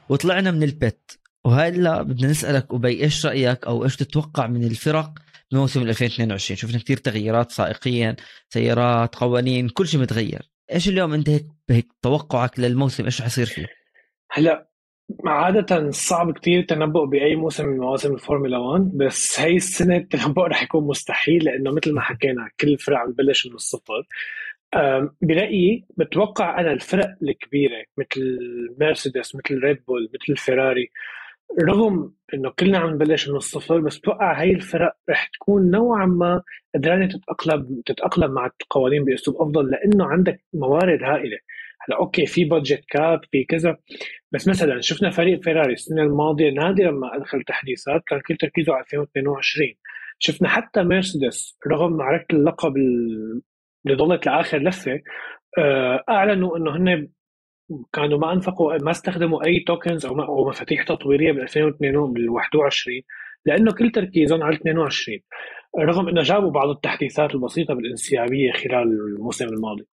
وطلعنا من البت وهلا بدنا نسألك أبي إيش رأيك أو إيش تتوقع من الفرق بموسم 2022؟ شفنا كتير تغييرات سائقيا، سيارات، قوانين، كل شيء متغير. إيش اليوم أنت هيك توقعك للموسم إيش حصير فيه؟ هلا عادة صعب كتير تنبؤ بأي موسم من مواسم الفورمولا 1، بس هاي السنة التنبؤ رح يكون مستحيل لأنه مثل ما حكينا كل الفرق عم تبلش من الصفر. برأيي بتوقع أنا الفرق الكبيرة مثل مرسيدس مثل ريد بول مثل فراري، رغم أنه كلنا عم نبلش من الصفر، بس توقع هاي الفرق رح تكون نوعا ما قدرانة تتأقلم مع القوانين بأسلوب أفضل، لأنه عندك موارد هائلة. هلا أوكي في budget cap في كذا، بس مثلا شفنا فريق فراري السنة الماضية نادرا ما أدخل تحديثات، كان كل تركيزه على 2022. شفنا حتى مرسيدس رغم معركة اللقب اللي ضلت لآخر لفة أعلنوا أنه هن كانوا ما أنفقوا ما استخدموا أي توكنز أو مفاتيح تطويرية بال 2021 لأنه كل تركيزهم على 22، رغم أنه جابوا بعض التحديثات البسيطة بالانسيابية خلال الموسم الماضي.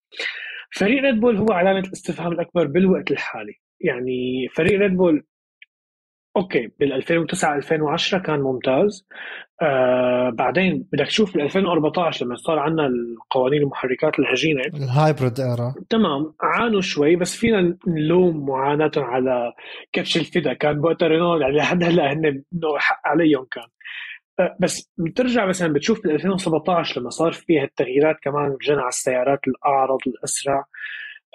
فريق ريد بول هو علامة الاستفهام الأكبر بالوقت الحالي، يعني فريق ريد بول اوكي بال 2009 2010 كان ممتاز، بعدين بدك تشوف بال 2014 لما صار عندنا القوانين المحركات الهجينه الهايبريد ايرا تمام عانوا شوي، بس فينا نلوم معاناتهم على كبش الفدا، كان بوقتها رينول يعني لحد هلا هن حق عليهم كان، بس بترجع مثلا بتشوف بال 2017 لما صار فيها التغييرات كمان جنى على السيارات الاعرض الاسرع،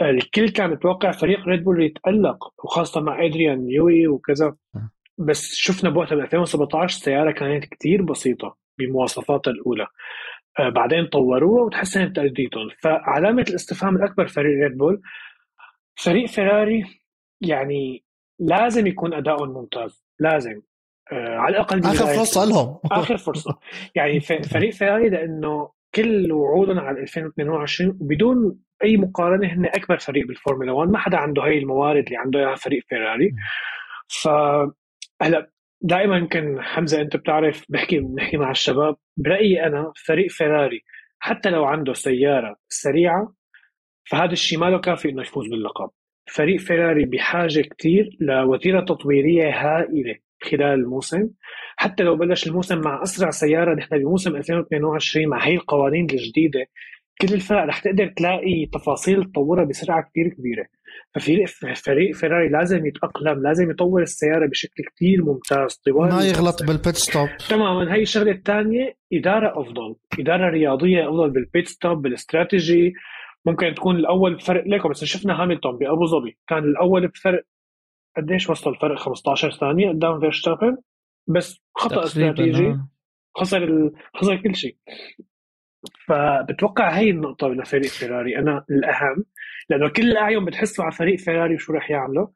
الكل كان متوقع فريق ريد بول يتألق وخاصة مع أدريان يوي وكذا، بس شفنا بوقتها من 2017 السيارة كانت كتير بسيطة بمواصفاتها الأولى، بعدين طوروها وتحسنت تأديتهم. فعلامة الاستفهام الأكبر فريق ريد بول. فريق فراري يعني لازم يكون أداؤهم ممتاز، لازم على الأقل آخر فرصة لهم آخر فرصة يعني فريق فراري، لأنه كل وعودنا على 2022 وبدون أي مقارنة هن أكبر فريق بالفورمولا 1، ما حدا عنده هاي الموارد اللي عنده إياها فريق فيراري. فهلا دائما يمكن حمزة أنت بتعرف بنحكي مع الشباب، برأيي أنا فريق فيراري حتى لو عنده سيارة سريعة فهذا الشيء ما له كافي إنه يفوز باللقب. فريق فيراري بحاجة كتير لوتيرة تطويرية هائلة خلال الموسم، حتى لو بلش الموسم مع أسرع سيارة نحن بموسم 2022 مع هاي القوانين الجديدة كل الفرق رح تقدر تلاقي تفاصيل تطورها بسرعة كتير كبيرة. ففريق فراري لازم يتأقلم، لازم يطور السيارة بشكل كتير ممتاز طوال ما يغلط بالبيت ستوب تماما. هاي الشغلة الثانية إدارة أفضل، إدارة رياضية أفضل بالبيت ستوب بالاستراتيجي ممكن تكون الأول بفرق ليكو، بس شفنا هاملتون بأبو ظبي كان الأول بفرق قديش، وصل الفرق 15 ثانية قدام فيرشتابن، بس خطأ استراتيجي خسر كل شيء. فبتوقع هاي النقطة لفريق فراري أنا الأهم، لأنه كل الأعين بتحسوا على فريق فراري وشو رح يعملوا.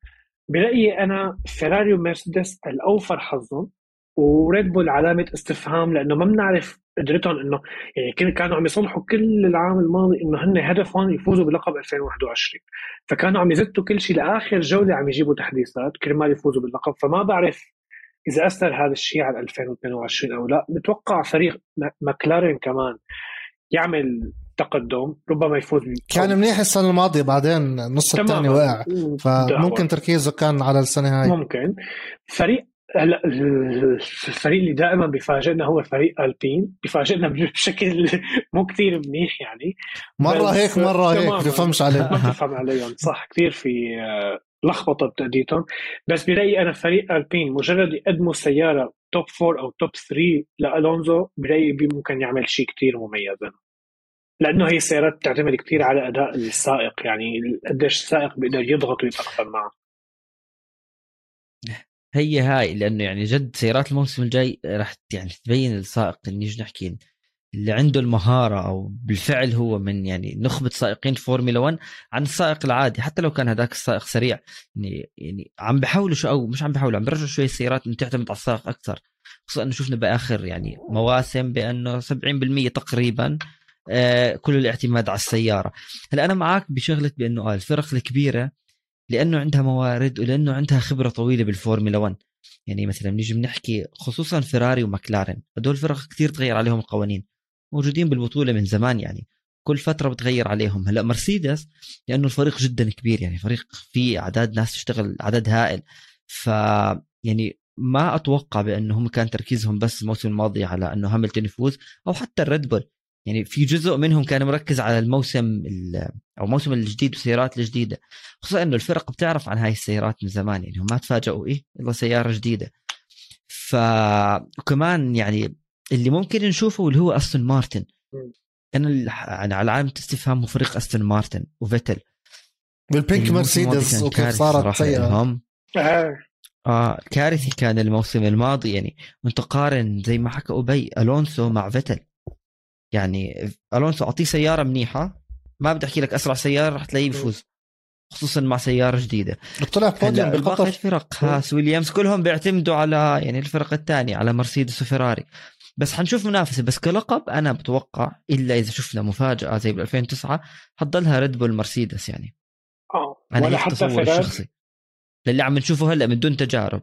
برأيي أنا فراري ومرسيدس الأوفر حظهم، وريد بول علامة استفهام، لأنه ما بنعرف قدرتهم. إنه يعني كانوا عم يصنحوا كل العام الماضي إنه هن هدفهم يفوزوا بلقب 2021، فكانوا عم يزتوا كل شيء لآخر جولة، عم يجيبوا تحديثات كرمال يفوزوا باللقب. فما بعرف إذا أثر هذا الشيء على 2022 أو لا. بتوقع فريق ماكلارين كمان يعمل تقدم، ربما يفوز. كان منيح السنة الماضية، بعدين نص الثاني وقع، فممكن تركيزه كان على السنة هاي. ممكن فريق هلا الفريق اللي دائما بيفاجئنا هو فريق ألبين، بيفاجئنا بشكل مو كثير منيح، يعني مرة هيك مرة هيك، ما بفهمش عليهم صح، كثير في لخبطة بتأديتهم. بس برأيي أنا فريق ألبين مجرد يقدموا سيارة توب فور أو توب ثري لألونزو، برأيي ممكن يعمل شيء كثير مميز، لأنه هي السيارات بتعتمد كثير على أداء السائق، يعني قديش السائق بيقدر يضغط ويتأقلم معه. هي هاي، لأنه يعني جد سيارات الموسم الجاي راح يعني تبين السائق اللي نيجي نحكي اللي عنده المهارة، أو بالفعل هو من يعني نخبة سائقين فورمولا 1 عن السائق العادي، حتى لو كان هداك السائق سريع. يعني عم بحاولوا شو، أو مش عم بحاولوا، عم برجعوا شوي السيارات إن تعتمد على السائق أكثر، خصوصا إنه شفنا بآخر يعني مواسم بأنه 70% تقريبا كل الاعتماد على السيارة. هلا أنا معاك بشغلة بأنه الفرق الكبيرة لأنه عندها موارد ولأنه عندها خبرة طويلة بالفورمولا 1، يعني مثلا نيجي بنحكي خصوصا فراري وماكلارين، هدول فرق كتير تغير عليهم القوانين، موجودين بالبطولة من زمان، يعني كل فترة بتغير عليهم. هلأ مرسيدس لأنه الفريق جدا كبير، يعني فريق فيه أعداد ناس تشتغل، عدد هائل، ف يعني ما أتوقع بأنهم كان تركيزهم بس الموسم الماضي على أنه هاملتون يفوز أو حتى الريد بول، يعني في جزء منهم كان مركز على الموسم أو موسم الجديد والسيارات الجديدة، خصوصا أنه الفرق بتعرف عن هاي السيارات من زمان، يعني هم ما تفاجأوا إيه إلا سيارة جديدة. وكمان يعني اللي ممكن نشوفه اللي هو أستون مارتن، أنا على علامة استفهام فريق أستون مارتن وفيتل بالبينك مرسيدس، وكيف صارت سيارة كارثي كان الموسم الماضي. يعني وانت قارن زي ما حكى أبي ألونسو مع فيتل، يعني ألونسو أعطيه سيارة منيحة، ما بدي أحكي لك أسرع سيارة رح تلاقيه بفوز، خصوصا مع سيارة جديدة طلع بوديوم بالقطر. الفرق هاس ويليامز كلهم بيعتمدوا على يعني الفرق الثانية، على مرسيدس وفراري، بس حنشوف منافسة. بس كلقب أنا بتوقع إلا إذا شفنا مفاجأة زي بال 2009 حضلها ريد بول مرسيدس، يعني أنا ولا حتى فراري اللي عم نشوفه هلأ من دون تجارب.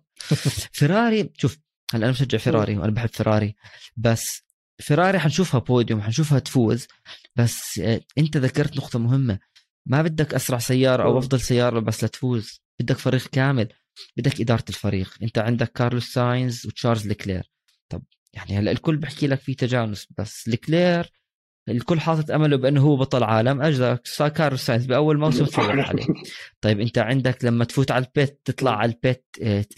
فراري شوف، هلأ أنا مشجع فراري وأنا بحب فراري، بس فراري حنشوفها بوديوم، حنشوفها تفوز. بس انت ذكرت نقطة مهمة، ما بدك أسرع سيارة أو أفضل سيارة بس لتفوز، بدك فريق كامل، بدك إدارة الفريق. انت عندك كارلوس ساينز وتشارلز لكلير، طب يعني هلأ الكل بحكي لك في تجانس، بس لكلير الكل حاطط أمله بأنه هو بطل عالم، أجل كارلوس ساينز بأول موسم فوت عليه. طيب انت عندك لما تفوت على البيت، تطلع على البيت،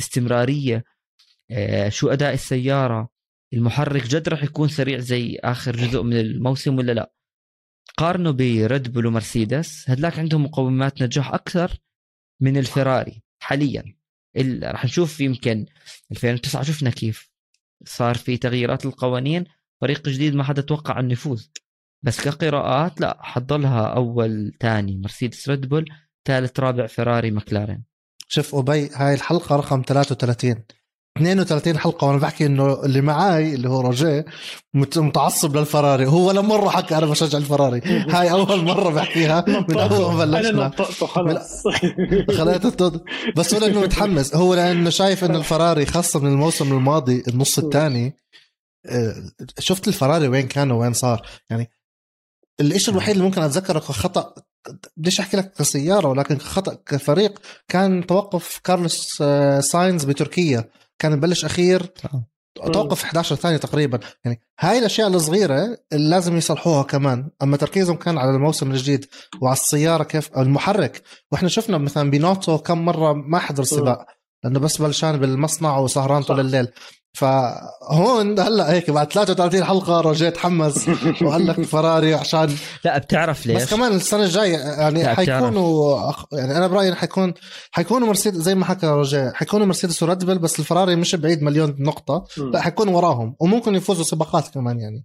استمرارية، شو أداء السيارة، المحرك جد رح يكون سريع زي آخر جزء من الموسم ولا لا. قارنوا بريد بول ومرسيدس، هدلاك عندهم مقومات نجاح أكثر من الفراري حاليا. رح نشوف يمكن 2009 شفنا كيف صار في تغييرات القوانين، فريق جديد ما حدا توقع أنه يفوز، بس كقراءات لا، حضلها أول تاني مرسيدس ريد بول، ثالث رابع فراري ماكلارين. شوف أبي، هاي الحلقة رقم 33 32 حلقة وأنا بحكي إنه اللي معاي اللي هو رجاء متعصب للفراري، هو ولا مرة حكى أنا بشجع الفراري، هاي أول مرة بحكيها من أول ما بلشنا، خليته بس ولا إنه متحمس هو، لأنه شايف إن الفراري خاصة من الموسم الماضي النص الثاني، شفت الفراري وين كانوا وين صار. يعني الإشي الوحيد اللي ممكن أتذكره كخطأ، بديش أحكي لك كسيارة ولكن خطأ كفريق، كان توقف كارلوس ساينز بتركيا، كان يبلش أخير توقف 11 ثانية تقريبا. يعني هاي الأشياء الصغيرة اللي لازم يصلحوها كمان. أما تركيزهم كان على الموسم الجديد وعلى السيارة كيف أو المحرك، وإحنا شفنا مثلا بينوتو كم مرة ما حضر سباق لأنه بس بلشان بالمصنع وسهران طول الليل. فهون هلا هيك بعد 33 حلقه رجعت حمس وقال لك فراري عشان لا بتعرف ليش. بس كمان السنه الجايه يعني حيكونوا يعني انا برايي حيكونوا مرسيدس زي ما حكى رجاء، حيكونوا مرسيدس وريد بول، بس الفراري مش بعيد مليون نقطه، لا حيكون وراهم وممكن يفوزوا سباقات كمان يعني.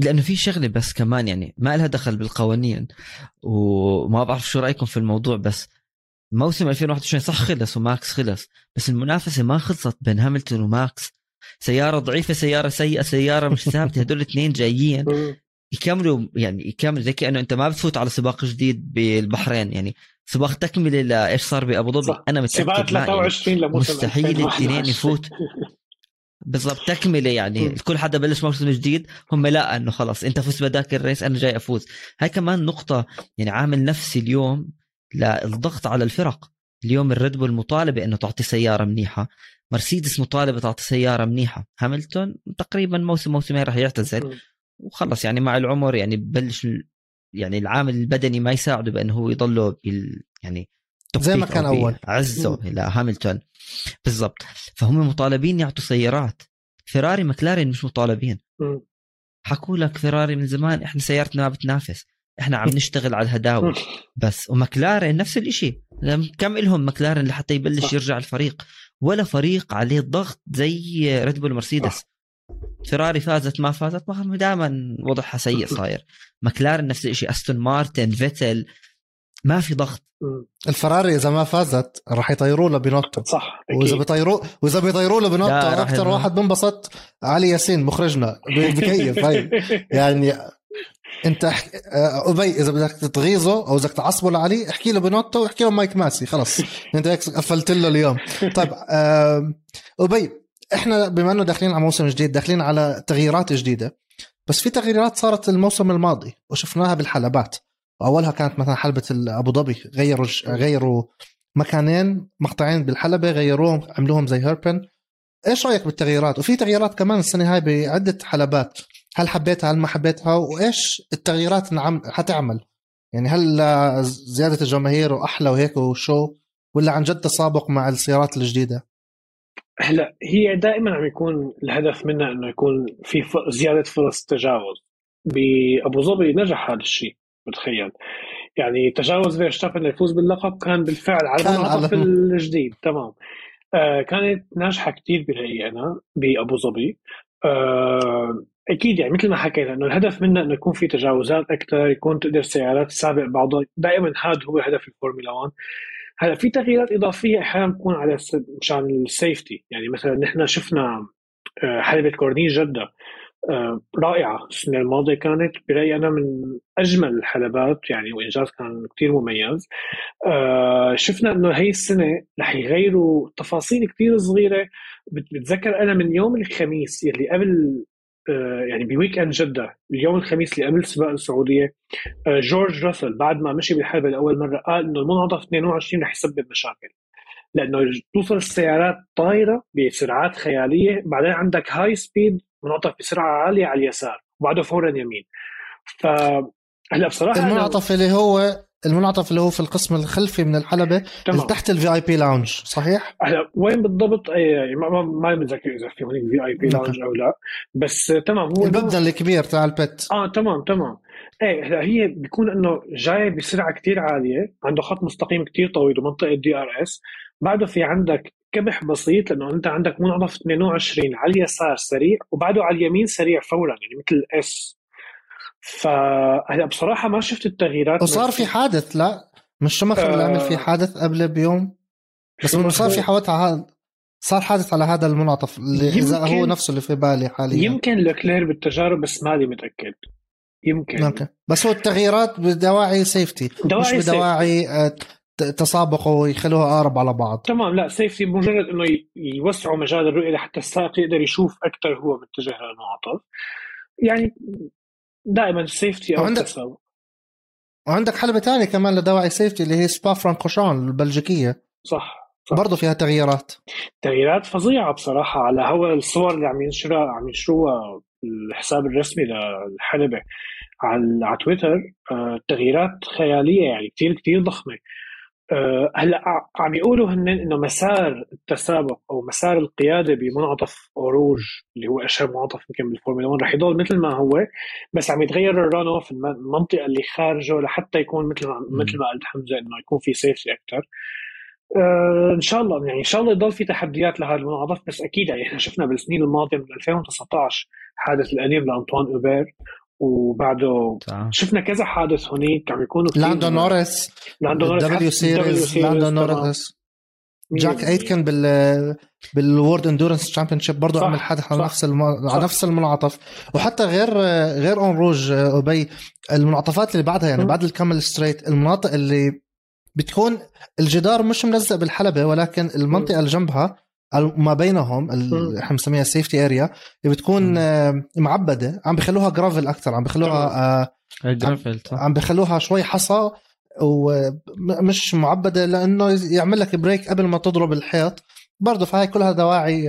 لانه في شغله بس كمان يعني ما لها دخل بالقوانين وما بعرف شو رايكم في الموضوع، بس موسم 2021 صح خلص وماكس خلص، بس المنافسة ما خلصت بين هاملتون وماكس. سيارة ضعيفة، سيارة سيئة، سيارة مش ثابتة، هدول الاثنين جايين يكملوا يعني يكمل زي كأنه أنت ما بتفوت على سباق جديد بالبحرين، يعني سباق تكملة لإيش صار بأبو ظبي. أنا متأكد يعني مستحيل الاثنين يفوت بالضبط تكملة، يعني كل حدا بلش موسم جديد هم لا أنه خلاص أنت فزت بداك الريس أنا جاي أفوز. هاي كمان نقطة يعني عامل نفسي اليوم للضغط على الفرق. اليوم الريد بول مطالبة أنه تعطي سيارة منيحة، مرسيدس مطالبة تعطي سيارة منيحة، هاملتون تقريبا موسمين راح يعتزل وخلص يعني مع العمر، يعني بلش يعني العامل البدني ما يساعده بأنه هو يضله يعني زي ما كان أول عزه إلى هاملتون بالضبط. فهم مطالبين يعطوا سيارات. فراري ماكلارين مش مطالبين، حكوا لك فراري من زمان إحنا سيارتنا ما بتنافس، احنا عم نشتغل على الهداوي بس. وماكلارين نفس الاشي، كم إلهم ماكلارين لحتى يبلش يرجع الفريق؟ ولا فريق عليه ضغط زي ريد بول مرسيدس. فراري فازت ما فازت دائما وضعها سيء صاير. ماكلارين نفس الاشي، أستون مارتن، فيتل، ما في ضغط. الفراري اذا ما فازت راح يطيروا له بنقطه صح، واذا بيطيروا له بنقطه اكثر واحد بنبسط علي ياسين مخرجنا بكيف هاي يعني انت أبي اذا بدك تغيظه او بدك تعصبه لعلي احكي له بنقطه واحكي له مايك ماسي خلاص انت قفلت له اليوم. طيب أبي احنا بما انه داخلين على موسم جديد داخلين على تغييرات جديده، بس في تغييرات صارت الموسم الماضي وشفناها بالحلبات. اولها كانت مثلا حلبة أبو ظبي، غيروا مكانين مقطعين بالحلبة، غيروهم عملوهم زي هيربن. ايش رايك بالتغييرات؟ وفي تغييرات كمان السنه هاي بعده حلبات، هل حبيتها هل ما حبيتها؟ وايش التغييرات اللي حتعمل؟ يعني هل زياده الجماهير واحلى وهيك وشو، ولا عن جد تسابق مع السيارات الجديده؟ هلا هي دائما عم يكون الهدف منها انه يكون في زياده فرص تجاوز. بأبو ظبي نجح هذا الشيء، بتخيل يعني تجاوز فيرشتابن يفوز باللقب كان بالفعل على اللقب الجديد. تمام كانت ناجحه كتير برأيي انا بأبو ظبي. اكيد يعني مثل ما حكينا انه الهدف منه انه يكون في تجاوزات اكثر، يكون تقدر سيارات تسابق بعضها، دائما هذا هو هدف الفورمولا 1. هلا في تغييرات اضافيه احيانا تكون على مشان السيفتي، يعني مثلا نحن شفنا حلبة كورنيش جدة رائعه السنه الماضيه، كانت برايي انا من اجمل الحلبات يعني، وانجاز كان كتير مميز. شفنا انه هي السنه رح يغيروا تفاصيل كتير صغيره. بتذكر انا من يوم الخميس اللي قبل يعني بويك اند جدة، اليوم الخميس اللي قبل سباق السعوديه، جورج راسل بعد ما مشي بالحلبة لاول مره قال انه المنعطف 22 رح يسبب مشاكل، لانه توصل السيارات طايره بسرعات خياليه، بعدين عندك هاي سبيد منعطف بسرعه عاليه على اليسار وبعده فورا يمين. فهلا بصراحه المنعطف اللي هو في القسم الخلفي من الحلبة اللي تحت الفي اي بي لاونج، صحيح؟ هلا وين بالضبط ما متذكر اذا في هناك في اي بي لاونج او لا، بس تمام هو المبنى الكبير تاع البت. تمام ايه. هلا هي بيكون انه جاي بسرعه كتير عاليه، عنده خط مستقيم كتير طويل ومنطقه دي ار اس، بعده في عندك كبح بسيط لانه انت عندك منعطف 22 على اليسار سريع وبعده على اليمين سريع فورا يعني مثل اس. فهلا بصراحه ما شفت التغييرات. وصار في حادث، لا مش شمخ اللي عمل في حادث قبل بيوم، بس صار في حوادث صار حادث على هذا المنعطف اللي اذا هو نفسه اللي في بالي حاليا. يمكن لوكلير بالتجارب بس مالي متاكد، يمكن بس هو التغييرات بدواعي سيفتي مش بدواعي تسابقوا ويخلوها أقرب على بعض. تمام لا سيفتي مجرد انه يوسعوا مجال الرؤيه لحتى السائق يقدر يشوف اكثر هو باتجاه المنعطف، يعني دائما السيفتي او التسابق. وعندك حلبة ثانيه كمان لدواعي سيفتي اللي هي سبا فرانكوشان البلجيكيه، صح برضه فيها تغييرات فظيعه بصراحه. على هوا الصور اللي عم ينشروها الحساب الرسمي للحلبة على تويتر، تغييرات خياليه يعني كتير كتير ضخمه. هلا عم يقولوا هن انه مسار التسابق او مسار القياده بمنعطف اوروج اللي هو اشهر منعطف يمكن بالفورمولا 1 رح يضل مثل ما هو، بس عم يتغير الران اوف المنطقه اللي خارجه لحتى يكون مثل ما قلت حمزه انه يكون في سيفتي اكثر. ان شاء الله يعني ان شاء الله يضل في تحديات لهذا المنعطف، بس اكيد يعني احنا شفنا بالسنين الماضيه من 2019 حادث الاليم لانطوان اوبير، وبعده شفنا كذا حادث هناك عم يكونوا لاندو نورس، دبليو سيريز، لاندو نورس، جاك ايتكن بالورد اندورنس تشامبيونشيب برضه عمل حادث على نفس المنعطف، وحتى غير اون روج ابي المنعطفات اللي بعدها يعني بعد الكامل ستريت المناطق اللي بتكون الجدار مش ملزق بالحلبة ولكن المنطقة اللي جنبها ما بينهم اللي احنا بنسميها سيفتي اريا بتكون معبدة، عم بيخلوها جرافل اكثر، عم بيخلوها شوي حصى ومش معبدة لانه يعمل لك بريك قبل ما تضرب الحيط برضه، فهي كلها دواعي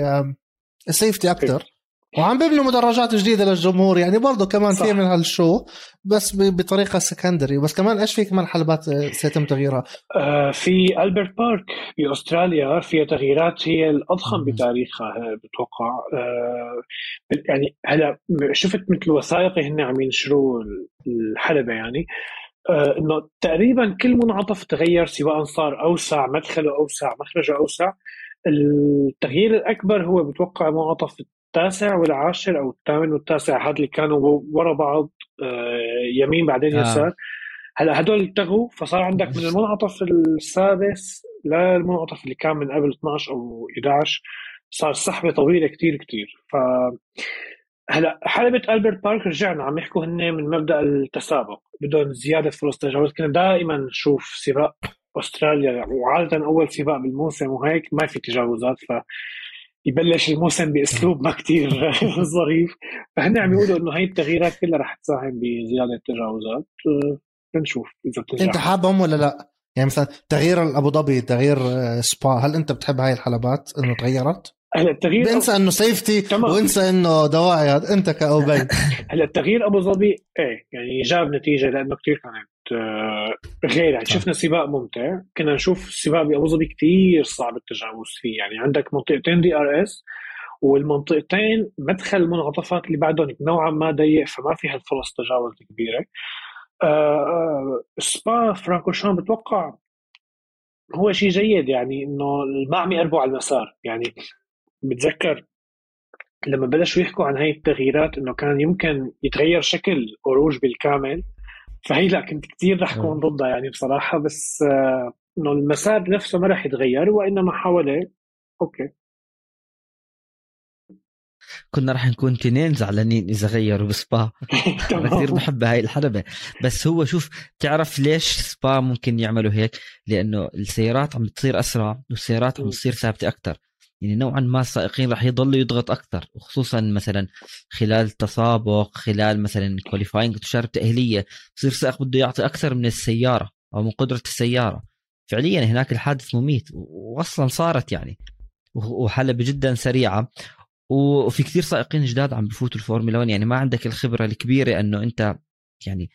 سيفتي اكثر. وعم بيبنوا مدرجات جديدة للجمهور يعني برضو كمان في من هالشو بس بطريقة سكندري، بس كمان ايش في كمان حلبات سيتم تغييرها؟ في ألبرت بارك بأستراليا فيها تغييرات هي الأضخم بتاريخها بتوقع. يعني هلا شفت مثل وثائقي هن عم ينشروا الحلبة يعني انه تقريبا كل منعطف تغير سواء صار اوسع مدخله اوسع مخرجه اوسع. التغيير الأكبر هو بتوقع منعطف 9 و10 أو 8 و9 هاد اللي كانوا ورا بعض يمين بعدين يسار. هلا هدول التغوا فصار عندك من المنعطف السادس للمنعطف اللي كان من قبل 12 أو 11 صار سحبة طويلة كتير كتير. هلا حلبة ألبرت بارك رجعنا عم يحكوا هن من مبدأ التسابق بدون زيادة فرص تجاوز، كنا دائما نشوف سباق أستراليا وعادة أول سباق بالموسم وهيك ما في تجاوزات، ف يبلش الموسم بأسلوب ما كتير ظريف، فهنا عم يقولوا إنه هاي التغييرات كلها رح تساهم بزيادة التجاوزات. بنشوف إذا بتنجح. أنت حابهم ولا لأ؟ يعني مثلا تغيير أبو ظبي، تغيير سبا، هل أنت بتحب هاي الحلبات إنه تغيرت؟ هلا التغيير بنسى إنه سيفتي وانسى إنه دواعي، أنت كأوبي. هلا التغيير أبو ظبي إيه يعني جاب نتيجة لأنه كتير كانت غير يعني شفنا سباق ممتع، كنا نشوف سباق بأبو ظبي كتير صعب التجاوز فيه، يعني عندك منطقتين DRS والمنطقتين مدخل منعطفات اللي بعدهم نوعا ما ضيق فما فيها الفرص تجاوز كبيرة. سبا فرانكوشان بتوقع هو شيء جيد يعني إنه ما عم يقربوا على المسار، يعني بتذكر لما بلشوا يحكوا عن هاي التغييرات إنه كان يمكن يتغير شكل أوروج بالكامل، فهي لا كنت كتير رح كون ضدها يعني بصراحة، بس إنه المسار نفسه ما رح يتغير وإنما حاوله. أوكي كنا رح نكون تنين زعلانين إذا غيروا بسبا. كتير بحب هاي الحلبة، بس هو شوف تعرف ليش سبا ممكن يعملوا هيك؟ لأنه السيارات عم تصير أسرع والسيارات عم تصير ثابتة أكتر، يعني نوعا ما السائقين رح يضلوا يضغط أكتر، وخصوصا مثلا خلال تسابق خلال مثلا كواليفاينج تشارب تأهيلية بصير السائق بده يعطي أكثر من السيارة أو من قدرة السيارة. فعليا هناك الحادث مميت وأصلا صارت يعني، وحلبة جدا سريعة وفي كثير سائقين جداد عم بفوتوا الفورمولا 1، يعني ما عندك الخبرة الكبيرة أنه أنت يعني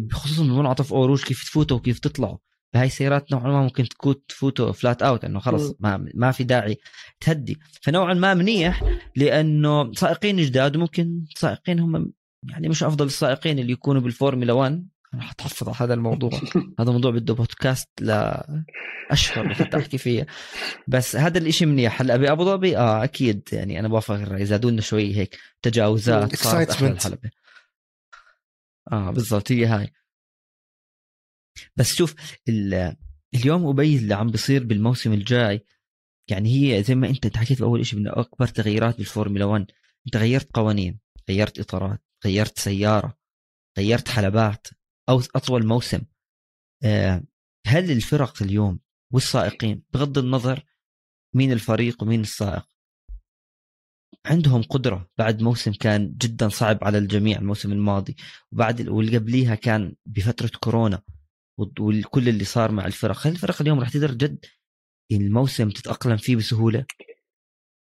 بخصوصا المنعطف أوروج كيف تفوتوا وكيف تطلعوا، هاي سيارات نوعا ما ممكن تفوتوا فلات اوت انه خلص ما في داعي تهدي. فنوعا ما منيح لانه سائقين جداد ممكن سائقين هم يعني مش افضل السائقين اللي يكونوا بالفورمولا 1. انا حتحفظ على هذا الموضوع، هذا موضوع بده بودكاست لاشهر حتى احكي فيه، بس هذا الاشي منيح. هلا بابو ظبي اكيد يعني انا بفكر يزادوا لنا شوي هيك تجاوزات صارت احلى الحلبة. بالضبط هي هاي. بس شوف اليوم أبي اللي عم بصير بالموسم الجاي، يعني هي زي ما انت حكيت بأول شيء من أكبر تغييرات بالفورمولا 1. انت غيرت قوانين، غيرت إطارات، غيرت سيارة، غيرت حلبات، أو أطول موسم. هل الفرق اليوم والسائقين بغض النظر مين الفريق ومين السائق عندهم قدرة بعد موسم كان جدا صعب على الجميع الموسم الماضي، وبعد واللي قبليها كان بفترة كورونا وكل اللي صار مع الفرق؟ هل الفرق اليوم رح تقدر جد الموسم تتأقلم فيه بسهولة؟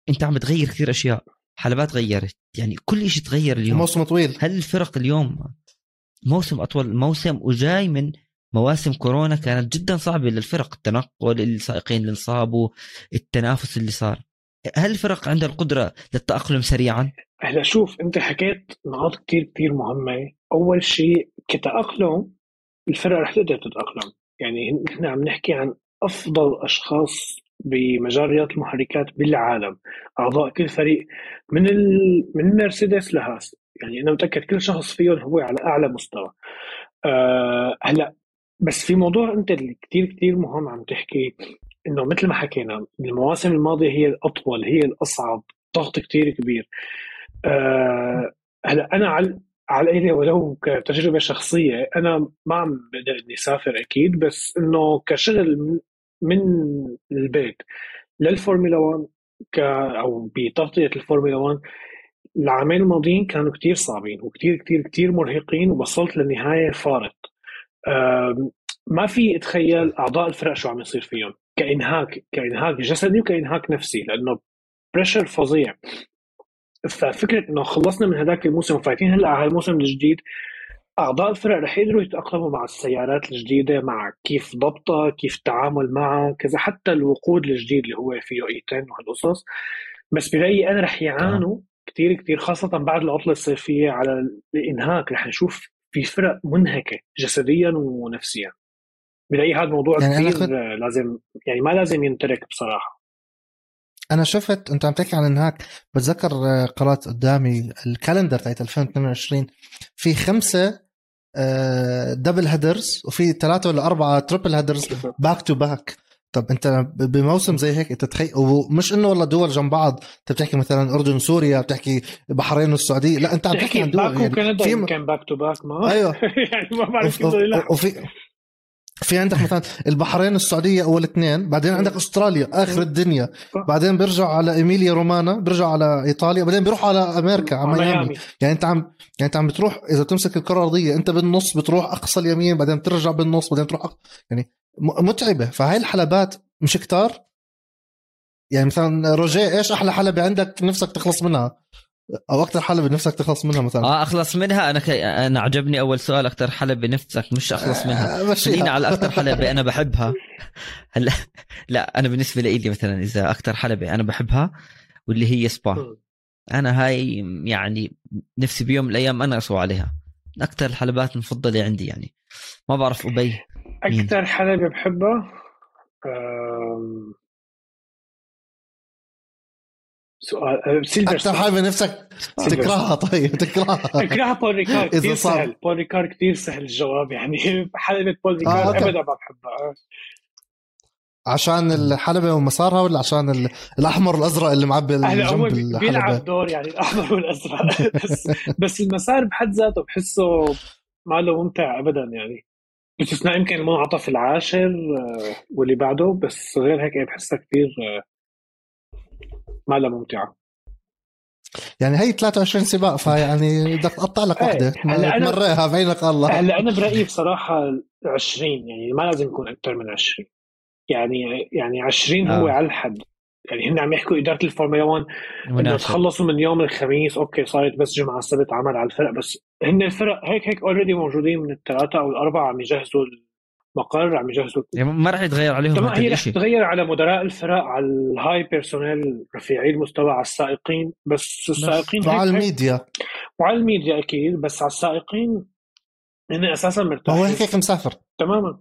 انت عم بتغير كثير اشياء، حلبات غيرت، يعني كل اشي تغير اليوم، موسم طويل. هل الفرق اليوم موسم اطول موسم وجاي من مواسم كورونا كانت جدا صعبة للفرق، التنقل، السائقين اللي انصابوا، التنافس اللي صار. هل الفرق عندها القدرة للتأقلم سريعا؟ هلا شوف، انت حكيت نقاط كتير مهمة. اول شيء كتأقلم، الفرق رح تقدر تتأقلم. يعني نحن عم نحكي عن افضل اشخاص بمجال رياضة المحركات بالعالم، اعضاء كل فريق من مرسيدس لهاس، يعني انا متأكد كل شخص فيهم هو على اعلى مستوى. هلا بس في موضوع انت اللي كتير مهم عم تحكي، انه مثل ما حكينا المواسم الماضية هي الاطول، هي الاصعب، ضغط كتير كبير. هلا انا على الاقل ولو كتجربة شخصية انا ما عم بقدر اني اسافر اكيد، بس انه كشغل من البيت للفورمولا 1 او بتغطية الفورمولا 1 العامين الماضيين كانوا كتير صعبين وكتير كتير كتير مرهقين، ووصلت للنهاية فارق. ما في اتخيل اعضاء الفرق شو عم يصير فيهم، كإنهاك جسدي وكإنهاك نفسي، لأنه بريشر فظيع. ففكرة إنه خلصنا من هذاك الموسم وفايتين هلا على الموسم الجديد، أعضاء الفرق رح يقدروا يتأقلموا مع السيارات الجديدة، مع كيف ضبطها، كيف التعامل معها كذا، حتى الوقود الجديد اللي هو فيه ايتين وهالقصص. بس برأيي أنا رح يعانوا كتير خاصة بعد العطلة الصيفية على الإنهاك. رح نشوف في فرق منهكة جسديا ونفسيا. بلاقي هذا الموضوع يعني كثير لازم، يعني ما لازم ينترك بصراحة. أنا شفت أنت عم تحكي عن إنهاك، بتذكر قرأت قدامي الكالندر تاعت 2022 في 5 دبل هيدرز وفي 3 ولا 4 تريبل هيدرز باك تو باك. طب أنت بموسم زي هيك أنت تخيل، ومش إنه والله دول جنب بعض، أنت بتحكي مثلا أردن وسوريا، بتحكي بحرين والسعودية، لا أنت عم تحكي عن دول يعني في كان باك تو باك ما أيوه يعني ما بعرف كيف يلعب. في عندك مثلا البحرين السعودية أول 2، بعدين عندك أستراليا آخر الدنيا، بعدين برجع على إيميليا رومانا، برجع على إيطاليا، بعدين بيروح على أمريكا على ميامي. يعني أنت عم بتروح، إذا تمسك الكرة الأرضية أنت بالنص بتروح أقصى اليمين، بعدين بترجع بالنص، بعدين تروح يعني متعبة. فهاي الحلبات مش كتار، يعني مثلا روجيه إيش أحلى حلبة عندك نفسك تخلص منها أو أكتر حلبة نفسك تخلص منها مثلا؟ أخلص منها. أنا عجبني أول سؤال، أكتر حلبة نفسك، مش أخلص منها. خلينا على أكتر حلبة أنا بحبها. هلا لا، أنا بالنسبة لي مثلا إذا أكتر حلبة أنا بحبها واللي هي سبا، أنا هاي يعني نفسي بيوم الأيام أنا أسوي عليها، أكتر الحلبات المفضلة عندي. يعني ما بعرف أبي أكتر حلبة بحبها. سؤال سيلفر حابب نفسك تكرهها؟ طيب تكرهها بولريكار كثير سهل، بولريكار كثير سهل الجواب. يعني حلبة بولريكار ابدا ما بحبها. عشان الحلبة ومسارها ولا عشان الاحمر والازرق اللي معبي الجنب الحلبة؟ بيلعب دور يعني الاحمر والازرق بس المسار بحد ذاته بحسه ما له ممتع ابدا، يعني باستثناء يمكن المنعطف العاشر واللي بعده، بس غير هيك بحسها كثير ما لا ممتعة. يعني هي 23 سباق، فيعني بدك تقطع لك واحدة مريها بعينك الله. هلا أنا برأيي بصراحة 20، يعني ما لازم يكون أكتر من 20، يعني 20 هو على الحد. يعني هن عم يحكوا إدارة الفورمولا 1 إنه تخلصوا من يوم الخميس، أوكي صارت بس جمعة السبت عمل على الفرق، بس هن الفرق هيك أولريدي موجودين من 3 أو 4 عم يجهزوا مقر، عم يجهزوا، ما راح يتغير عليهم. طبعا هي راح تتغير على مدراء الفرق، على الهاي بيرسونيل، رفيعي المستوى، على السائقين، بس السائقين وعلى الميديا اكيد، بس على السائقين انا اساسا مرتاح. هو هيك مسافر تماما،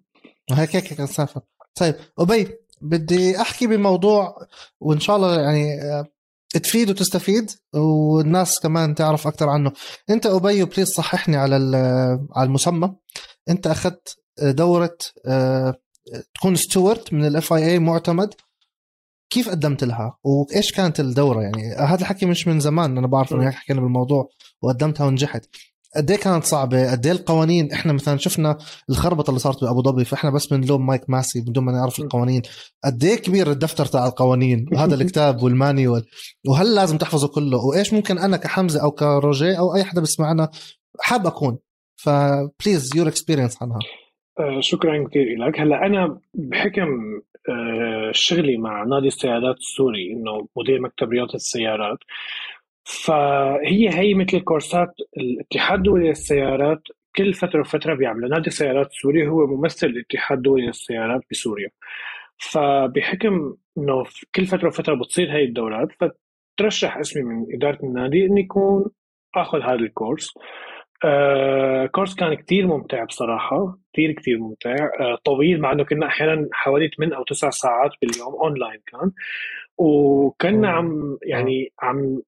هيك مسافر. طيب أبي بدي احكي بموضوع وان شاء الله يعني تفيد وتستفيد والناس كمان تعرف اكثر عنه. انت أبي بليز صححني على المسمى، انت اخذت دورة تكون ستوارت من ال FIA معتمد، كيف قدمت لها وإيش كانت الدورة؟ يعني هذا الحكي مش من زمان، أنا بعرف إنه حكينا بالموضوع وقدمتها ونجحت. قديه كانت صعبة؟ قديه القوانين؟ إحنا مثلا شفنا الخربطة اللي صارت بأبو ظبي، فإحنا بس بنلوم مايك ماسي بدون ما نعرف القوانين. قديه كبير الدفتر تاع القوانين هذا، الكتاب والمانيوال، وهل لازم تحفظه كله؟ وإيش ممكن أنا كحمزة أو كروجيه أو أي حدا بسمعنا حاب أكون، فبليز your experience عنها. شكرا كثير لك. هلا أنا بحكم شغلي مع نادي السيارات السوري، إنه مدير مكتب رياضة السيارات، فهي مثل كورسات الاتحاد الدولي للسيارات كل فترة وفترة بيعملوا. نادي السيارات السوري هو ممثل الاتحاد الدولي للسيارات بسوريا، فبحكم انه كل فترة وفترة بتصير هاي الدورات، فترشح اسمي من إدارة النادي اني يكون اخذ هذا الكورس. كورس كان كتير ممتع بصراحة، كتير كتير ممتع، طويل، مع انه كنا احيانا حوالي 8 او 9 ساعات باليوم اونلاين كان، وكنا عم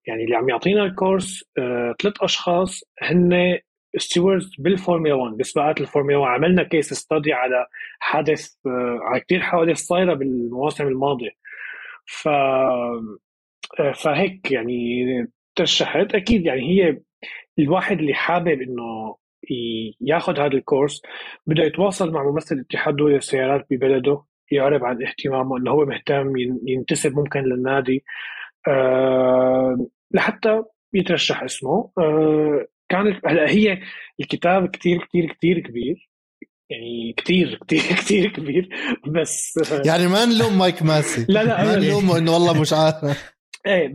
اللي عم يعطينا الكورس 3 اشخاص هن ستيوردز بالفورمولا 1، بسباقات الفورمولا 1. عملنا كيس ستادي على حادث، على كتير حوادث صايرة بالمواسم الماضية، فهيك يعني ترشحت. اكيد يعني هي الواحد اللي حابب انه ياخذ هذا الكورس بده يتواصل مع ممثل الاتحاد الدولي للسيارات ببلده، يعرب عن اهتمامه انه هو مهتم ينتسب ممكن للنادي لحتى يترشح اسمه. كانت هلا هي الكتاب كتير كتير كتير كبير، يعني كتير كتير كتير كبير، بس يعني ما نلوم مايك ماسي ما نلومه انه والله مش عارف ايه،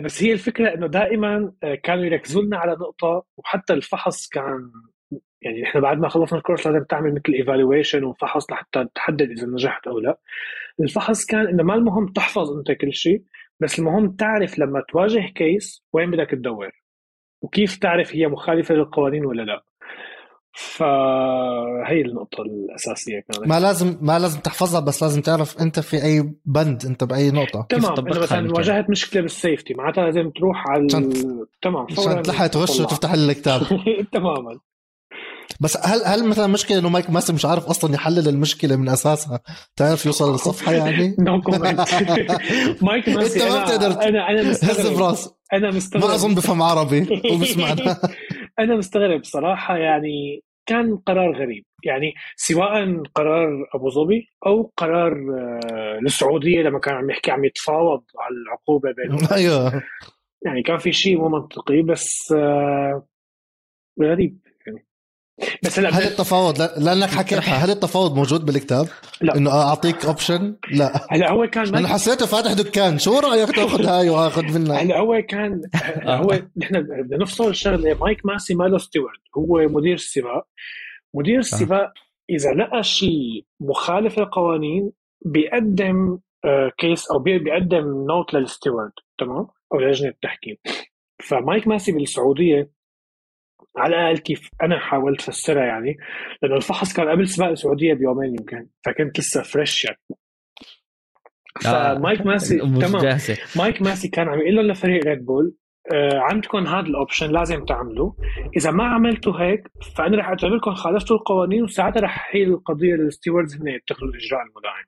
بس هي الفكرة انه دائما كانوا يركزوا لنا على نقطة، وحتى الفحص كان يعني احنا بعد ما خلصنا الكورس لازم تعمل مثل ايفالويشن وفحص لحتى تحدد اذا نجحت او لا. الفحص كان انه ما المهم تحفظ انت كل شيء، بس المهم تعرف لما تواجه كيس وين بدك تدور، وكيف تعرف هي مخالفة للقوانين ولا لا. فهي النقطة الأساسية كانت. ما لازم تحفظها، بس لازم تعرف أنت في أي بند، أنت بأي نقطة. تمام. أنا مثلا واجهت مشكلة بالسيفتي، معناتها لازم تروح على تمام. عشان تلحق تغش وتفتح الكتاب. تماما. بس هل مثلا مشكلة إنه مايك ماسي مش عارف أصلا يحلل المشكلة من أساسها، تعرف يوصل للصفحة يعني؟ مايك ماسي. أنت ما بتقدر. أنا مستغرب. ما أظن بفهم عربي وبسمعنا. أنا مستغرب صراحة، يعني كان قرار غريب، يعني سواء قرار أبو ظبي أو قرار للسعودية لما كان عم يحكي عم يتفاوض على العقوبة بينهم، يعني كان في شيء مو منطقي، بس غريب يعني. بس هل التفاوض لأنك حكيتها، هل التفاوض موجود بالكتاب؟ لا. إنه أعطيك أوبشن؟ لا. هلا هو كان أنا حسيته فاتح دكان، شو رأيك تأخذ هاي وأخذ منها؟ هلا هو كان هو نحن بدنا نفصل الشغلة. مايك ماسي ماله ستيوارد، هو مدير السباق. مدير السباق إذا لقى شيء مخالف للقوانين بيقدم كيس أو بيقدم نوت للستيوارد، تمام، أو لجنة التحكيم. فمايك ماسي بالسعودية على الأقل كيف أنا حاولت فسرها، يعني لأنه الفحص كان قبل سباق السعودية بيومين يمكن، فكنت لسه فريش يعني. فمايك ماسي تمام، مايك ماسي كان عم يقول له لفريق ريد بول عندكم هذا الأوبشن لازم تعملوه، إذا ما عملتوا هيك فأنا رح أعتبركم خالفتوا القوانين، وساعتها رح حيل القضية للستيوردز هنا يتخذوا الإجراء الملائم.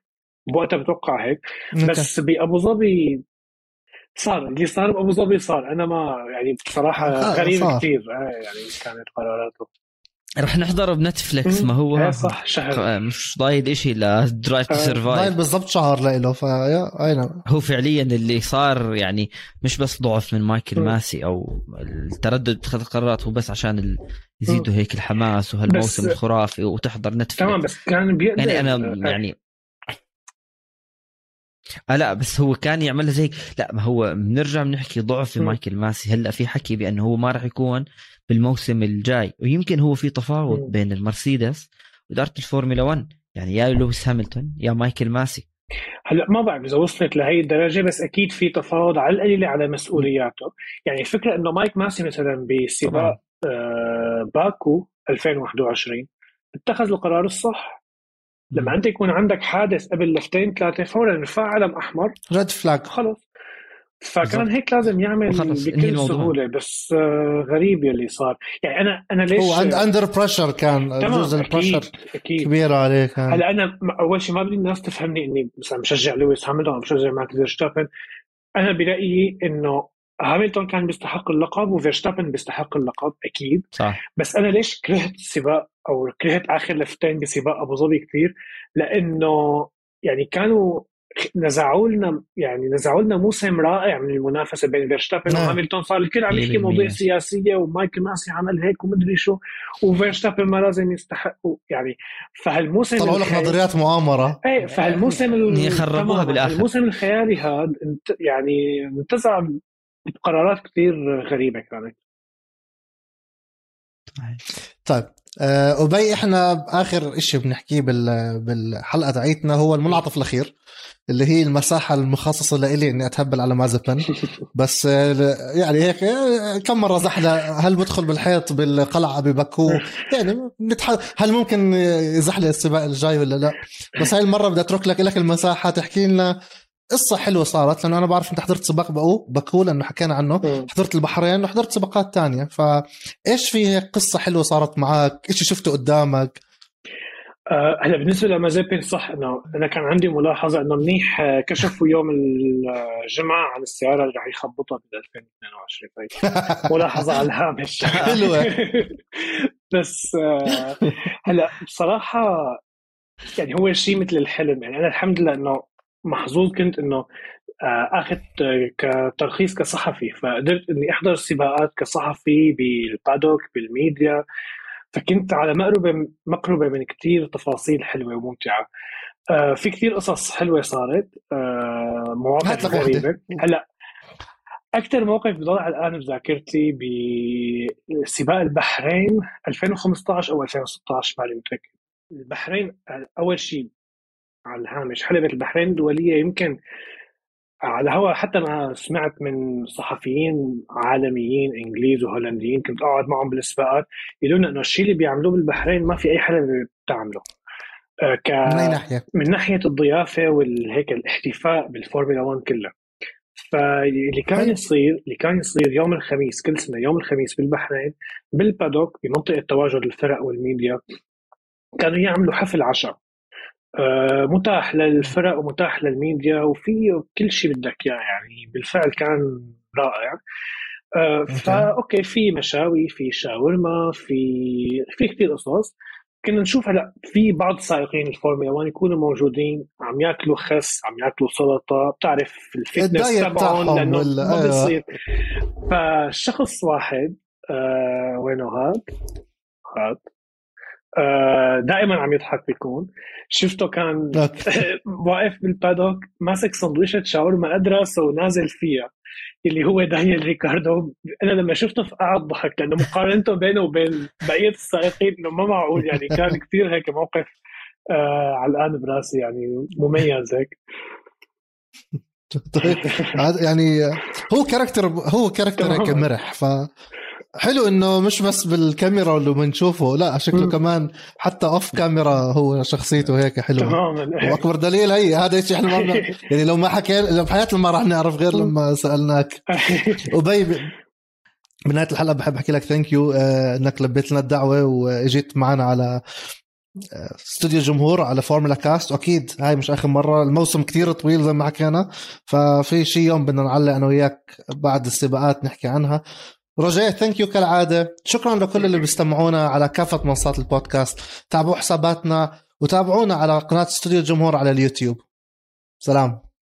بوقتها بتوقع هيك، بس بأبو ظبي صار اللي صار بأبو ظبي صار. أنا ما يعني بصراحة غريب كتير، يعني كانت قراراته. رح نحضر بنتفليكس، ما هو صح شهر مش ضايد إشي لدرايف تو سيرفايف، ضايد بالضبط شهر لإله. هو فعليا اللي صار يعني مش بس ضعف من مايكل ماسي أو التردد باتخاذ القرارات، هو بس عشان يزيدوا هيك الحماس وهالموسم الخرافي وتحضر نتفليكس. تمام، بس كان بيقدر يعني أنا يعني لا، بس هو كان يعملها زي لا، ما هو بنرجع بنحكي ضعف مايكل ماسي. هلا في حكي بأنه هو ما رح يكون بالموسم الجاي، ويمكن هو في تفاوض بين المرسيدس وإدارة الفورمولا 1، يعني يا لويس هاملتون يا مايكل ماسي. هلا ما بعرف إذا وصلت لهي الدرجة، بس أكيد في تفاوض على القليلة على مسؤولياته. يعني الفكرة إنه مايك ماسي مثلا بسباق باكو 2021 اتخذ القرار الصح. لما أنت يكون عندك حادث قبل لفتين ثلاثة فورا رفع علم أحمر، ريد فلاج، خلص. فكان هيك لازم يعمل بكل سهولة، بس غريب اللي صار. يعني أنا ليش هو أندر بريشر كان جزء البريشر كبير عليه. هلا أنا أول شيء ما بدي الناس تفهمني إني مثلا مشجع لويس هاملتون أو مشجع ماكس فيرشتابن. أنا برأيي إنه هاملتون كان بيستحق اللقب وفيرشتابن بيستحق اللقب أكيد صح. بس أنا ليش كرهت السباق أو كرهت آخر لفتين بسباق أبو ظبي كتير، لأنه يعني كانوا نزعوا لنا موسم رائع من المنافسة بين فيرشتابن وهاملتون. صار الكل عم يحكي موضوع سياسية، ومايكل ماسي عمل هيك ومدري شو، وفيرشتابن ما لازم يستحقوا يعني. فهالموسم طلعوا لك نظريات مؤامرة، ايه، فهالموسم يخربوها بالآخر. الموسم الخيالي هذا يعني انتزع بقرارات كتير غريبة كانت. طيب أبي إحنا آخر إشي بنحكيه بالحلقة تاعتنا هو المنعطف الأخير اللي هي المساحة المخصصة لإلي إني أتهبل على مازبن. بس يعني هيك كم مرة زحلة، هل بدخل بالحيط بالقلعة ببكو يعني هل ممكن زحلة السباق الجاي ولا لا؟ بس هاي المرة بدي أترك لك المساحة تحكي لنا قصة حلوة صارت، لأنه أنا بعرف أنت حضرت سباق بكو لأنه حكينا عنه، حضرت البحرين وحضرت سباقات تانية، فإيش في قصة حلوة صارت معك؟ إيش شفته قدامك؟ هلا بالنسبة لمازبين صح إنه أنا كان عندي ملاحظة إنه منيح كشفوا يوم الجمعة عن السيارة اللي راح يخبطها بال 2022، ملاحظة على الهامش حلوة. بس هلا بصراحة يعني هو شيء مثل الحلم، يعني أنا الحمد لله إنه محظوظ كنت إنه أخذت كترخيص كصحفي، فقدرت إني أحضر سباقات كصحفي بالبادوك بالميديا، فكنت على مقربة من كتير تفاصيل حلوة وممتعة. في كتير قصص حلوة صارت، مواقف غريبة. هلا أكتر موقف بضلع الآن بذاكرتي بسباق البحرين 2015 أو 2016 ما متذكر. البحرين أول شيء على الهامش حلبة البحرين الدولية، يمكن على هوا حتى أنا سمعت من صحفيين عالميين إنجليز وهولنديين كنت أقعد معهم بالسباقات يقولون إنه الشيء اللي بيعملوه بالبحرين ما في أي حلبة بتعمله، من ناحية الضيافة والهيك الاحتفاء بالفورمولا 1 كله. فاللي كان يصير يوم الخميس كل سنة، يوم الخميس بالبحرين بالبادوك بمنطقة تواجد الفرق والميديا كانوا يعملوا حفل عشاء متاح للفرق ومتاح للميديا وفيه كل شيء بدك اياه، يعني بالفعل كان رائع. فا اوكي في مشاوي، في شاورما، في كثير قصص كنا نشوف. هلا في بعض سائقين الفورمولا 1 يكونوا موجودين عم ياكلوا خس، عم ياكلوا سلطه، بتعرف الفتنس تبعهم لانه ما بصير. فشخص واحد وينه هاد دائما عم يضحك، بيكون شفته كان واقف بالبادوك ماسك سندويشة شاورما أدرسه ونازل فيها اللي هو دانيال ريكاردو. أنا لما شفته قعد ضحك لأنه مقارنته بينه وبين بقية السائقين إنه ما معقول، يعني كان كتير هيك موقف على الآن براسي يعني مميز هيك. يعني هو كاركتر مرح، ف حلو انه مش بس بالكاميرا اللي بنشوفه، لا شكله كمان حتى اوف كاميرا هو شخصيته هيك حلوه. واكبر دليل هي هذا الشيء احنا يعني لو ما حكينا بحياتنا ما راح نعرف غير لما سالناك. وبي بنهايه الحلقه بحب احكي لك ثانك يو انك لبيت لنا الدعوه واجيت معنا على استوديو الجمهور على فورملا كاست، واكيد هاي مش اخر مره، الموسم كتير طويل زي ما حكينا، ففي شيء يوم بدنا نعلق انا وياك بعد السباقات نحكي عنها. رجاء ثانك يو كالعادة، شكرا لكل اللي بيستمعونا على كافة منصات البودكاست، تابعوا حساباتنا وتابعونا على قناة استوديو الجمهور على اليوتيوب. سلام.